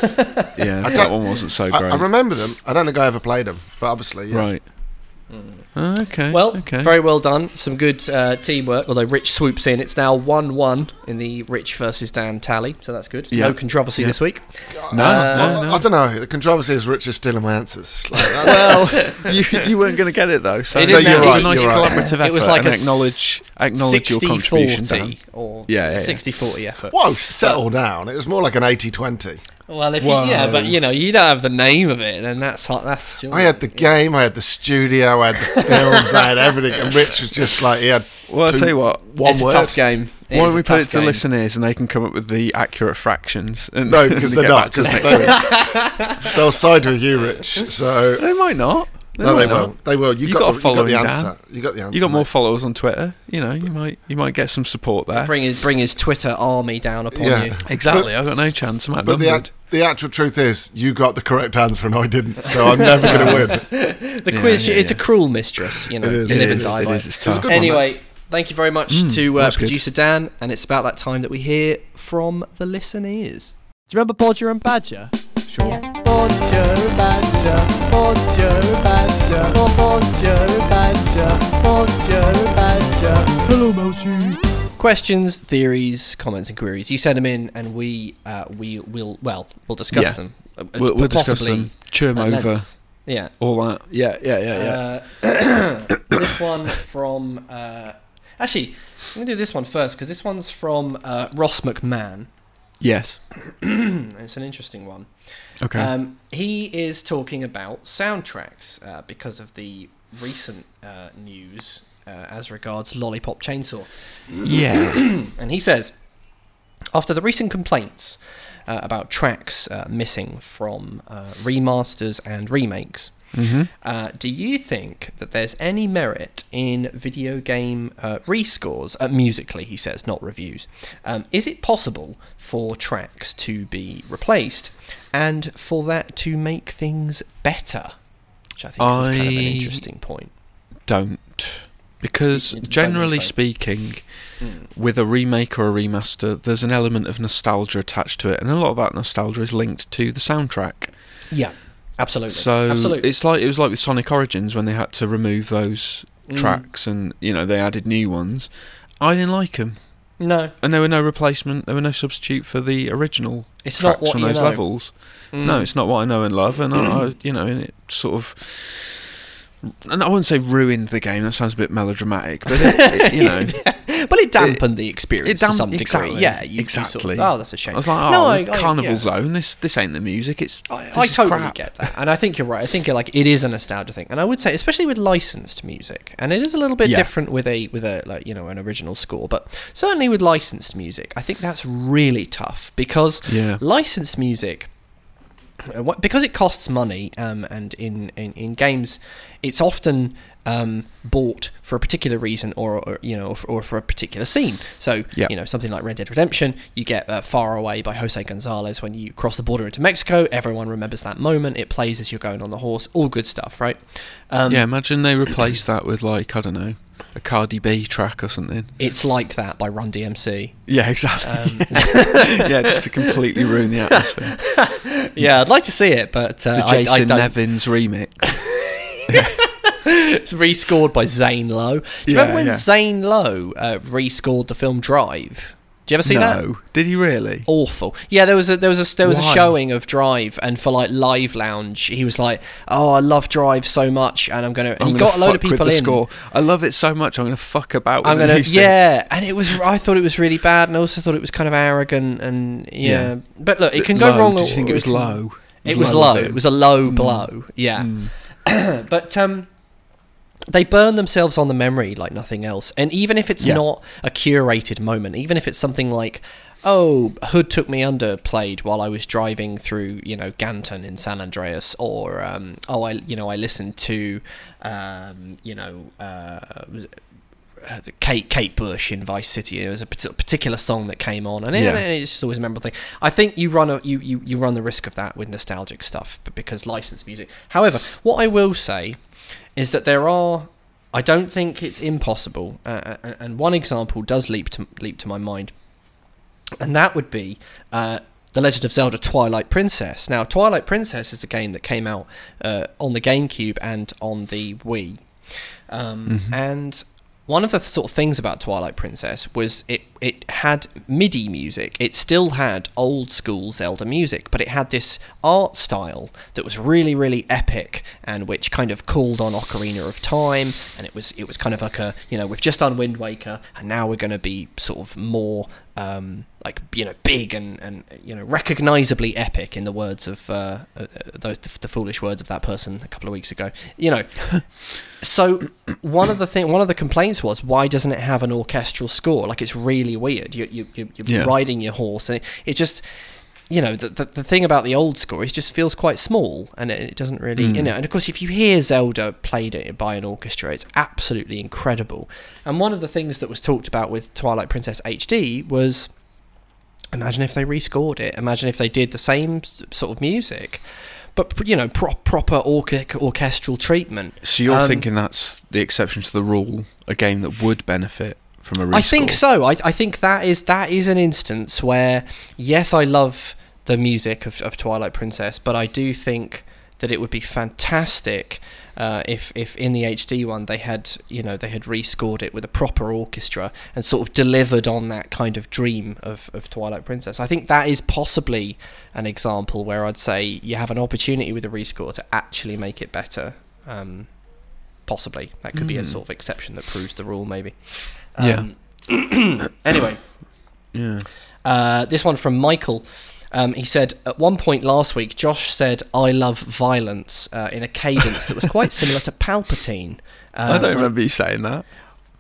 yeah, that one wasn't so great. I, I remember them. I don't think I ever played them, but obviously, yeah. Right. Mm. Okay. Well, okay. very well done. Some good uh, teamwork, although Rich swoops in. It's now one one in the Rich versus Dan tally, so that's good. Yep. No controversy yep. this week. No, uh, no, no. I don't know. The controversy is Rich is stealing my answers. Like, that's, well, you, you weren't going to get it, though. So it, no, you're right, it was a nice collaborative right. effort. It was like and a acknowledge, acknowledge sixty, your contribution, Dan. Or yeah, yeah, sixty forty yeah. effort. Whoa, settle but, down. It was more like an eighty twenty. Well, if you, yeah, but you know, you don't have the name of it, then that's that's. Still, I had the game, I had the studio, I had the films, I had everything, and Rich was just like, he had. Well, two, I tell you what, one it's word. A tough game. It Why don't we put it to game. listeners, and they can come up with the accurate fractions? And no, because they're not. Cause they, they'll side with you, Rich. So they might not. They no, might they not. won't. They will. You, you got, got, the, you got the answer. You got the answer. You got mate. more followers on Twitter. You know, you might you might get some support there. Bring his bring his Twitter army down upon yeah. you. Exactly. But, I've got no chance. I'm outnumbered. But the, the actual truth is, you got the correct answer and I didn't, so I'm never going to win. The yeah, quiz. Yeah, yeah. It's a cruel mistress. You know, it is. It is. It is. It's tough. Anyway, thank you very much mm, to uh, producer good. Dan, and it's about that time that we hear from the listeners. Do you remember Bodger and Badger? Sure. Yes. Bodger, Badger, Bodger, Badger, Bodger, Badger, Bodger, Badger. Hello, Mousy. Questions, theories, comments, and queries. You send them in, and we uh, we will well we'll discuss yeah. them. Uh, we'll we'll discuss them. Churn over. Length. Yeah. All that. Yeah, yeah, yeah, yeah. Uh, this one from uh, actually, I'm gonna do this one first because this one's from uh, Ross McMahon. Yes. It's an interesting one. Okay. Um, he is talking about soundtracks uh, because of the recent uh, news uh, as regards Lollipop Chainsaw. Yeah. And he says, after the recent complaints uh, about tracks uh, missing from uh, remasters and remakes, mm-hmm. uh, do you think that there's any merit in video game uh, rescores, uh, musically, he says, not reviews? Um, is it possible for tracks to be replaced and for that to make things better? Which I think I is kind of an interesting point. Don't. Because don't generally so. speaking, mm. with a remake or a remaster, there's an element of nostalgia attached to it, and a lot of that nostalgia is linked to the soundtrack. Yeah. Absolutely. So Absolutely. it's like it was like with Sonic Origins when they had to remove those mm. tracks, and you know they added new ones. I didn't like them. No. And there were no replacement. There were no substitute for the original it's tracks not what from those know. levels. Mm. No, it's not what I know and love, and I, I, you know, and it sort of. And I wouldn't say ruined the game. That sounds a bit melodramatic, but it, it, you know. yeah. But it dampened it, the experience it damp- to some degree. Exactly. Yeah, you, exactly. You sort of, oh, that's a shame. I was like, oh, no, I, Carnival I, yeah. Zone, this this ain't the music. It's I, I totally crap. get that. And I think you're right. I think you're like, it is a nostalgia thing. And I would say, especially with licensed music, and it is a little bit yeah. different with a, with a like you know, an original score, but certainly with licensed music, I think that's really tough because yeah. licensed music, because it costs money, um, and in, in, in games, it's often um, bought for a particular reason, or, or you know, or for, or for a particular scene. So yep. you know, something like Red Dead Redemption, you get uh, Far Away by Jose Gonzalez when you cross the border into Mexico. Everyone remembers that moment. It plays as you're going on the horse. All good stuff, right? Um, yeah, imagine they replace that with like I don't know. A Cardi B track or something. It's Like That by Run D M C. Yeah, exactly. Um, yeah, just to completely ruin the atmosphere. Yeah, I'd like to see it, but uh, the Jason I, I don't... Nevins remix. It's rescored by Zane Lowe. Do you yeah, remember when yeah. Zane Lowe uh, rescored the film Drive? Did you ever see no. that? No. Did he really? Awful. Yeah, there was a there was a there was Why? a showing of Drive, and for like Live Lounge, he was like, "Oh, I love Drive so much, and I'm gonna." And I'm he gonna got a load of people in. Score. I love it so much. I'm gonna fuck about. With I'm gonna yeah. And it was. I thought it was really bad, and I also thought it was kind of arrogant, and yeah. yeah. But look, it can low. go wrong. Did you think it was low? It was low. It was low. It was a low mm. blow. Yeah. Mm. But um. they burn themselves on the memory like nothing else. And even if it's yeah. not a curated moment, even if it's something like, oh, Hood Took Me Under played while I was driving through, you know, Ganton in San Andreas, or, um, oh, I, you know, I listened to, um, you know, uh, was it Kate Kate Bush in Vice City. It was a particular song that came on, and, it, yeah. and it's just always a memorable thing. I think you run a, you, you, you run the risk of that with nostalgic stuff, but because licensed music. However, what I will say is that there are, I don't think it's impossible, uh, and one example does leap to leap to my mind, and that would be uh, The Legend of Zelda Twilight Princess. Now, Twilight Princess is a game that came out uh, on the GameCube and on the Wii, um, mm-hmm. and one of the sort of things about Twilight Princess was it, it had MIDI music. It still had old school Zelda music, but it had this art style that was really, really epic, and which kind of called on Ocarina of Time, and it was it was kind of like a, you know, we've just done Wind Waker, and now we're going to be sort of more, um, like, you know, big and, and, you know, recognisably epic, in the words of, uh, those the, the foolish words of that person a couple of weeks ago, you know. So one of the thing, one of the complaints was, why doesn't it have an orchestral score? Like, it's really weird. You, you, you, you're yeah. riding your horse, and it, it just, you know, the, the the thing about the old score, it just feels quite small, and it, it doesn't really, mm. you know. And of course, if you hear Zelda played by an orchestra, it's absolutely incredible. And one of the things that was talked about with Twilight Princess H D was, imagine if they rescored it. Imagine if they did the same sort of music, but, you know, pro- proper orc- orchestral treatment. So you're um, thinking that's the exception to the rule, a game that would benefit from a rescore? I think so. I, I think that is that is an instance where, yes, I love the music of, of Twilight Princess, but I do think that it would be fantastic uh, if if in the H D one they had, you know, they had rescored it with a proper orchestra and sort of delivered on that kind of dream of, of Twilight Princess. I think that is possibly an example where I'd say you have an opportunity with a rescore to actually make it better. Um, possibly. That could mm. be a sort of exception that proves the rule, maybe. Um, yeah. Anyway. Yeah. Uh, this one from Michael. Um, he said, at one point last week, Josh said, I love violence, uh, in a cadence that was quite similar to Palpatine. Um, I don't remember you saying that.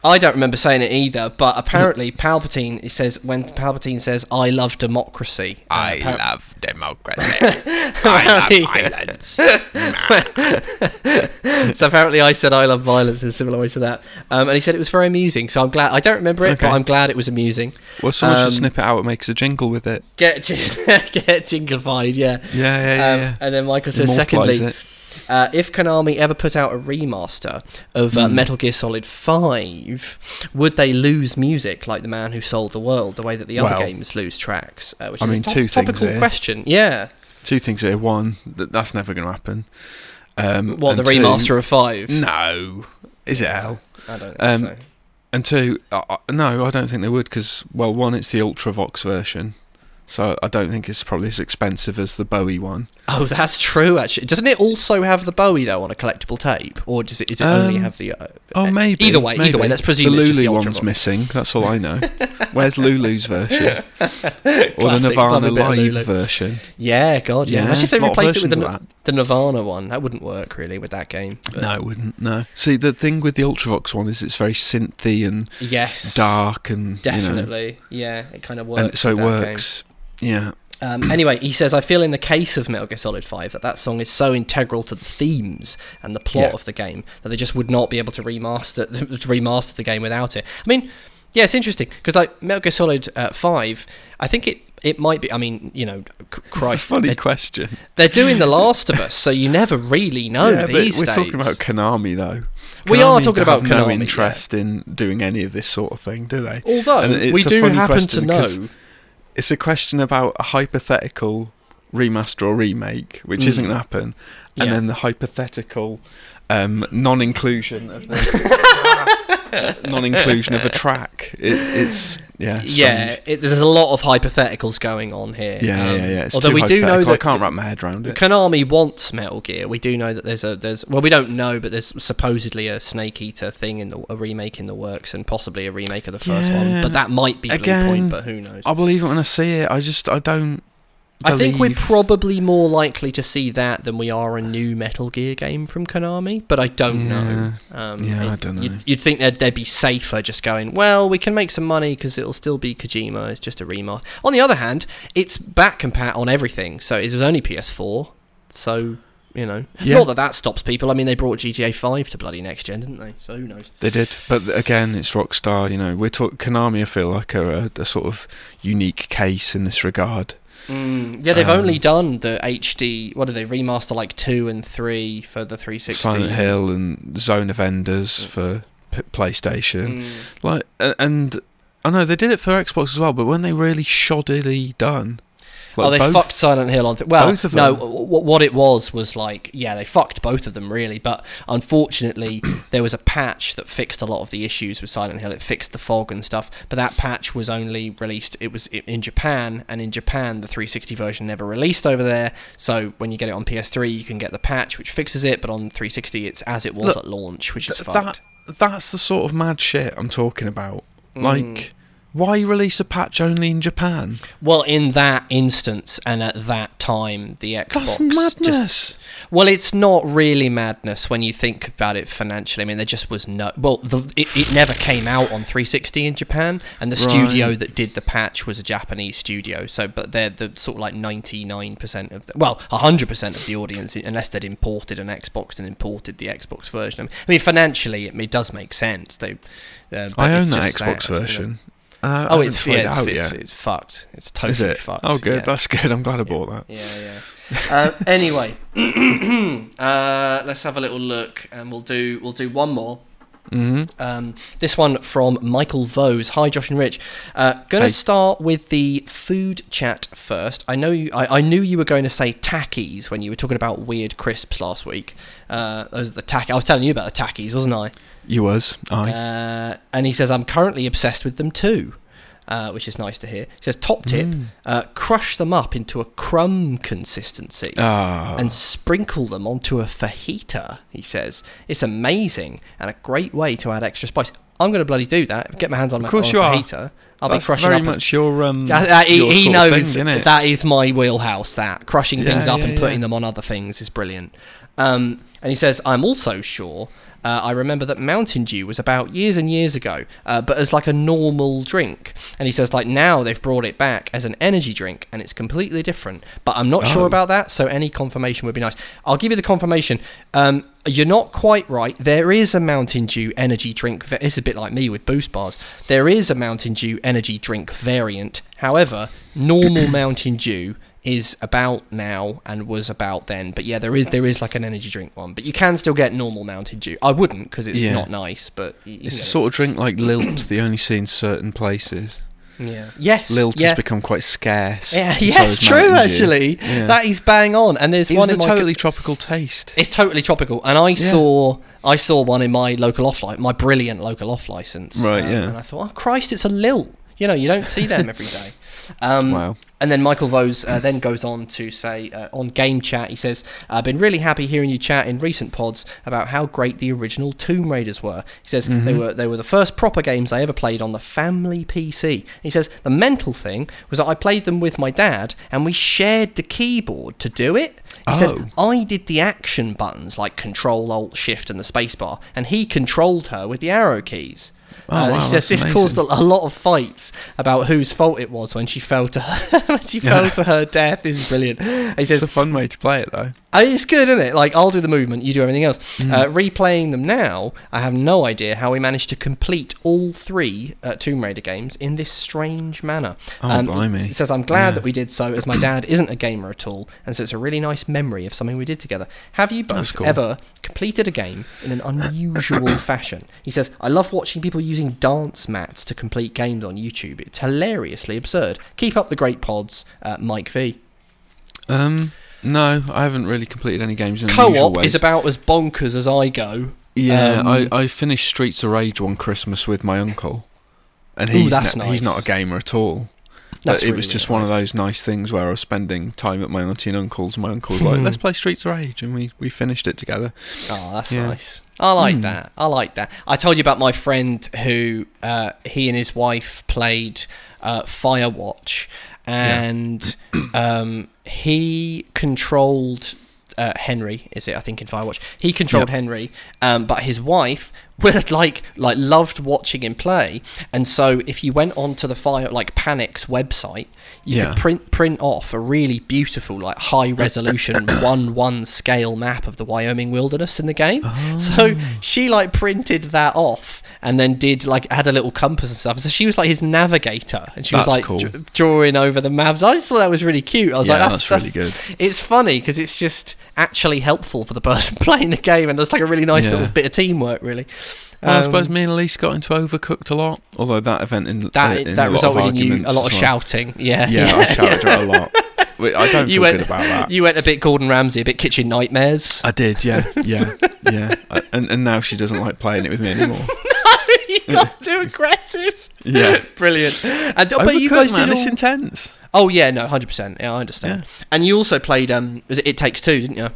I don't remember saying it either, but apparently Palpatine, he says, when Palpatine says, I love democracy. Uh, I pa- love democracy. I love violence. So apparently I said I love violence in a similar way to that. Um, and he said it was very amusing, so I'm glad. I don't remember it, okay. but I'm glad it was amusing. Well, someone um, should snip it out and make us a jingle with it. Get, get jinglified, yeah. Yeah, yeah, yeah, um, yeah. And then Michael says, secondly... It. Uh, if Konami ever put out a remaster of uh, mm. Metal Gear Solid five, would they lose music like The Man Who Sold the World, the way that the well, other games lose tracks? Uh, which I is mean, a top- two topical things here. question. Yeah. Two things here. One, th- that's never going to happen. Um, what, the remaster two, of five? No. Is it hell? I don't think um, so. And two, uh, no, I don't think they would because, well, one, it's the Ultravox version. So I don't think it's probably as expensive as the Bowie one. Oh, that's true, actually. Doesn't it also have the Bowie, though, on a collectible tape? Or does it, does it um, only have the... Uh, oh, maybe. Either way, maybe. either way, let's presume the it's just the Lulu one's one. missing, that's all I know. Where's Lulu's version? Classic, or the Nirvana Live version? Yeah, God, yeah. yeah. Actually, if they replaced it with the, the Nirvana one, that wouldn't work, really, with that game. But. No, it wouldn't, no. See, the thing with the Ultravox one is it's very synthy and yes, dark and... Definitely, you know, yeah. It kind of works. And so it works. Game. Yeah. Um, anyway, he says, I feel in the case of Metal Gear Solid five that that song is so integral to the themes and the plot yeah. of the game that they just would not be able to remaster to remaster the game without it. I mean, yeah, it's interesting, because like Metal Gear Solid uh, five, I think it, it might be, I mean, you know, c- Christ. It's a funny they're, question. They're doing The Last of Us, so you never really know yeah, these but we're days. We're talking about Konami, though. Konami we are talking about Konami. They have no interest yeah. in doing any of this sort of thing, do they? Although, we do happen to know... It's a question about a hypothetical remaster or remake, which mm. isn't going to happen, and yeah. then the hypothetical um, non-inclusion of the non-inclusion of a track. It, it's yeah, strange. yeah. It, there's a lot of hypotheticals going on here. Yeah, um, yeah, yeah. It's although too we do know that I can't wrap my head around it. Konami wants Metal Gear. We do know that there's a there's well, we don't know, but there's supposedly a Snake Eater thing in the a remake in the works, and possibly a remake of the first yeah. one. But that might be Again, Blue Point. But who knows? I believe it when I see it. I just I don't. I think we're probably more likely to see that than we are a new Metal Gear game from Konami, but I don't yeah. know. Um, yeah, it, I don't know. You'd, you'd think that they'd be safer just going, well, we can make some money because it'll still be Kojima, it's just a remaster. On the other hand, it's back compat on everything, so it was only P S four, so, you know. Yeah. Not that that stops people, I mean, they brought G T A five to bloody next gen, didn't they? So who knows? They did, but again, it's Rockstar, you know. We're talk- Konami, I feel like, are a, a sort of unique case in this regard. Mm, yeah, they've um, only done the H D. What did they remaster? Like two and three for the three sixty. Silent Hill and Zone of Enders for P- PlayStation. Mm. Like, and I know they did it for Xbox as well. But when they really shoddily done. Like oh, they both, fucked Silent Hill on... Th- well, both of them. no, w- what it was was like, yeah, they fucked both of them, really, but unfortunately, there was a patch that fixed a lot of the issues with Silent Hill. It fixed the fog and stuff, but that patch was only released... It was in Japan, and in Japan, the three sixty version never released over there, so when you get it on P S three, you can get the patch, which fixes it, but on three sixty, it's as it was Look, at launch, which th- is fucked. That, that's the sort of mad shit I'm talking about. Mm. Like... Why release a patch only in Japan? Well, in that instance and at that time, the Xbox... That's madness! Just, well, it's not really madness when you think about it financially. I mean, there just was no... Well, the, it, it never came out on three sixty in Japan, and the right. studio that did the patch was a Japanese studio, so but they're the sort of like ninety-nine percent of... The, well, one hundred percent of the audience, unless they'd imported an Xbox and imported the Xbox version. I mean, financially, it, it does make sense. They, uh, I own that Xbox sad, version. Uh, oh, it's, yeah, it's, it's, it's, it's fucked. It's totally Is it? fucked. Oh, good. Yeah. That's good. I'm glad I bought that. Yeah, yeah. uh, anyway, uh, let's have a little look, and we'll do we'll do one more. Mm-hmm. Um, this one from Michael Vose. Hi, Josh and Rich. Uh, gonna hey. start with the food chat first. I know you, I, I knew you were going to say Takis when you were talking about weird crisps last week. Uh, those the Takis. I was telling you about the Takis, wasn't I? You was. I. Uh, and he says I'm currently obsessed with them too, uh, which is nice to hear. He says top tip: mm. uh, crush them up into a crumb consistency oh. and sprinkle them onto a fajita. He says it's amazing and a great way to add extra spice. I'm going to bloody do that. Get my hands on my fajita. I'll That's be crushing very up much your um. Uh, uh, he your he knows thing, isn't it? That is my wheelhouse. That crushing yeah, things up yeah, and putting yeah. them on other things is brilliant. Um, and he says I'm also sure. Uh, I remember that Mountain Dew was about years and years ago, uh, but as like a normal drink. And he says, like, now they've brought it back as an energy drink, and it's completely different. But I'm not oh. sure about that, so any confirmation would be nice. I'll give you the confirmation. Um, you're not quite right. There is a Mountain Dew energy drink. Va- it's a bit like me with Boost Bars. There is a Mountain Dew energy drink variant. However, normal Mountain Dew... is about now and was about then, but yeah, there is there is like an energy drink one, but you can still get normal Mountain Dew. I wouldn't because it's yeah. not nice, but you, you it's the sort of drink like Lilt that you only see in certain places. Yeah. Yes. Lilt yeah. has become quite scarce. Yeah. Yes. So true. Actually, yeah. that is bang on. And there's it one was in a my totally co- tropical taste. It's totally tropical, and I yeah. saw I saw one in my local off license, my brilliant local off license. Right. Um, yeah. And I thought, oh Christ, it's a Lilt. You know, you don't see them every day. Um, wow. And then Michael Vose uh, then goes on to say, uh, on Game Chat, he says, I've been really happy hearing you chat in recent pods about how great the original Tomb Raiders were. He says, mm-hmm. they were they were the first proper games I ever played on the family P C. He says, the mental thing was that I played them with my dad, and we shared the keyboard to do it. He oh. said, I did the action buttons, like Control, Alt, Shift, and the spacebar, and he controlled her with the arrow keys. Oh, uh, wow, she says this amazing. caused a, a lot of fights about whose fault it was when she fell to her, when she yeah. fell to her death. This is brilliant. And he says, it's a fun way to play it, though. It's good, isn't it? Like, I'll do the movement, you do everything else. Mm. Uh, replaying them now, I have no idea how we managed to complete all three uh, Tomb Raider games in this strange manner. Oh, um, blimey. He says, I'm glad yeah. that we did so, as my dad isn't a gamer at all, and so it's a really nice memory of something we did together. Have you both cool. ever completed a game in an unusual fashion? He says, I love watching people using dance mats to complete games on YouTube. It's hilariously absurd. Keep up the great pods, uh, Mike V. Um... No, I haven't really completed any games in unusual ways. Co-op is about as bonkers as I go. Yeah, um, I, I finished Streets of Rage one Christmas with my uncle, and he's ooh, that's na- nice. he's not a gamer at all. That's but really, it was just really one nice. of those nice things where I was spending time at my auntie and uncle's, and my uncle was like, "Let's play Streets of Rage," and we, we finished it together. Oh, that's yeah. nice. I like mm. that. I like that. I told you about my friend who uh, he and his wife played uh, Firewatch. And yeah. um, he controlled uh, Henry, is it? I think in Firewatch, he controlled yep. Henry, um, but his wife like like loved watching him play. And so, if you went onto the Fire like Panic's website, you yeah. could print print off a really beautiful like high resolution one one scale map of the Wyoming wilderness in the game. Oh. So she like printed that off. And then did like had a little compass and stuff. So she was like his navigator, and she that's was like cool. d- drawing over the maps. I just thought that was really cute. I was yeah, like, that's, that's, that's really good. It's funny because it's just actually helpful for the person playing the game, and it's like a really nice yeah. little bit of teamwork, really. Well, um, I suppose me and Elise got into Overcooked a lot, although that event in that in, in that a resulted lot of in you a lot of shouting. Yeah, yeah, yeah. I shouted yeah. a lot. I don't feel went, good about that. You went a bit Gordon Ramsay, a bit Kitchen Nightmares. I did, yeah, yeah, yeah. I, and and now she doesn't like playing it with me anymore. You got too aggressive. Yeah, brilliant. And but Overcooked, you guys man, did all... this intense. Oh yeah, no, one hundred percent. Yeah, I understand. Yeah. And you also played um, was it It Takes Two, didn't you?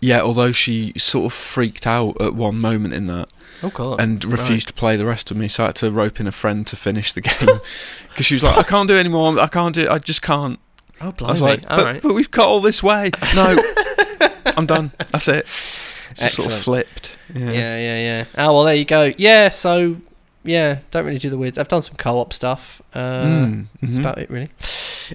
Yeah, although she sort of freaked out at one moment in that. Oh God. And refused right. to play the rest with me, so I had to rope in a friend to finish the game because she was like, "I can't do it anymore. I can't do it. I just can't." Oh blimey! I was like, all but, right. but we've cut all this way. No, I'm done. That's it. Just sort of flipped. Yeah. yeah, yeah, yeah. Oh, well, there you go. Yeah, so, yeah, don't really do the weird... I've done some co-op stuff. Uh, mm, mm-hmm. That's about it, really.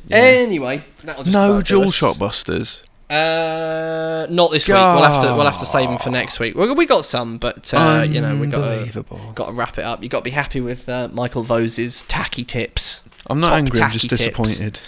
Yeah. Anyway, that'll just... No dual shot busters. Uh, not this God. week. We'll have to we'll have to save them for next week. We we got some, but uh, you know we got to got to wrap it up. You got to be happy with uh, Michael Vose's tacky tips. I'm not Top angry. I'm just tips. disappointed.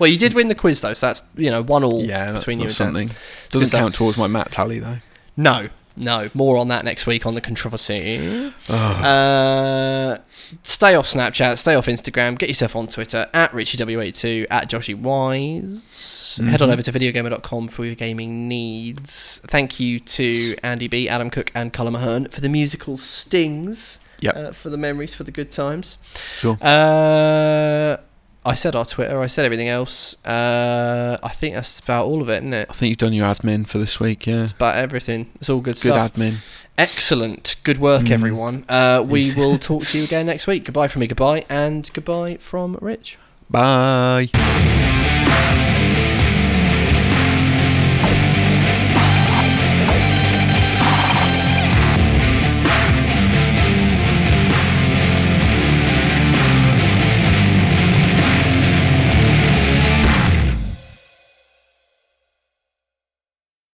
Well, you did win the quiz, though, so that's, you know, one all yeah, between you and something. Dan. Doesn't count towards my Matt tally, though. No, no. More on that next week on The Controversy. Oh. Uh, stay off Snapchat, stay off Instagram, get yourself on Twitter, at Richie W eighty-two, at Joshy Wise. Mm-hmm. Head on over to videogamer dot com for your gaming needs. Thank you to Andy B, Adam Cook, and Colin Mahern for the musical stings, yep. uh, for the memories, for the good times. Sure. Uh... I said our Twitter, I said everything else. Uh, I think that's about all of it, isn't it? I think you've done your admin for this week, yeah. It's about everything. It's all good, good stuff. Good admin. Excellent. Good work, mm. everyone. Uh, we will talk to you again next week. Goodbye from me, goodbye, and goodbye from Rich. Bye.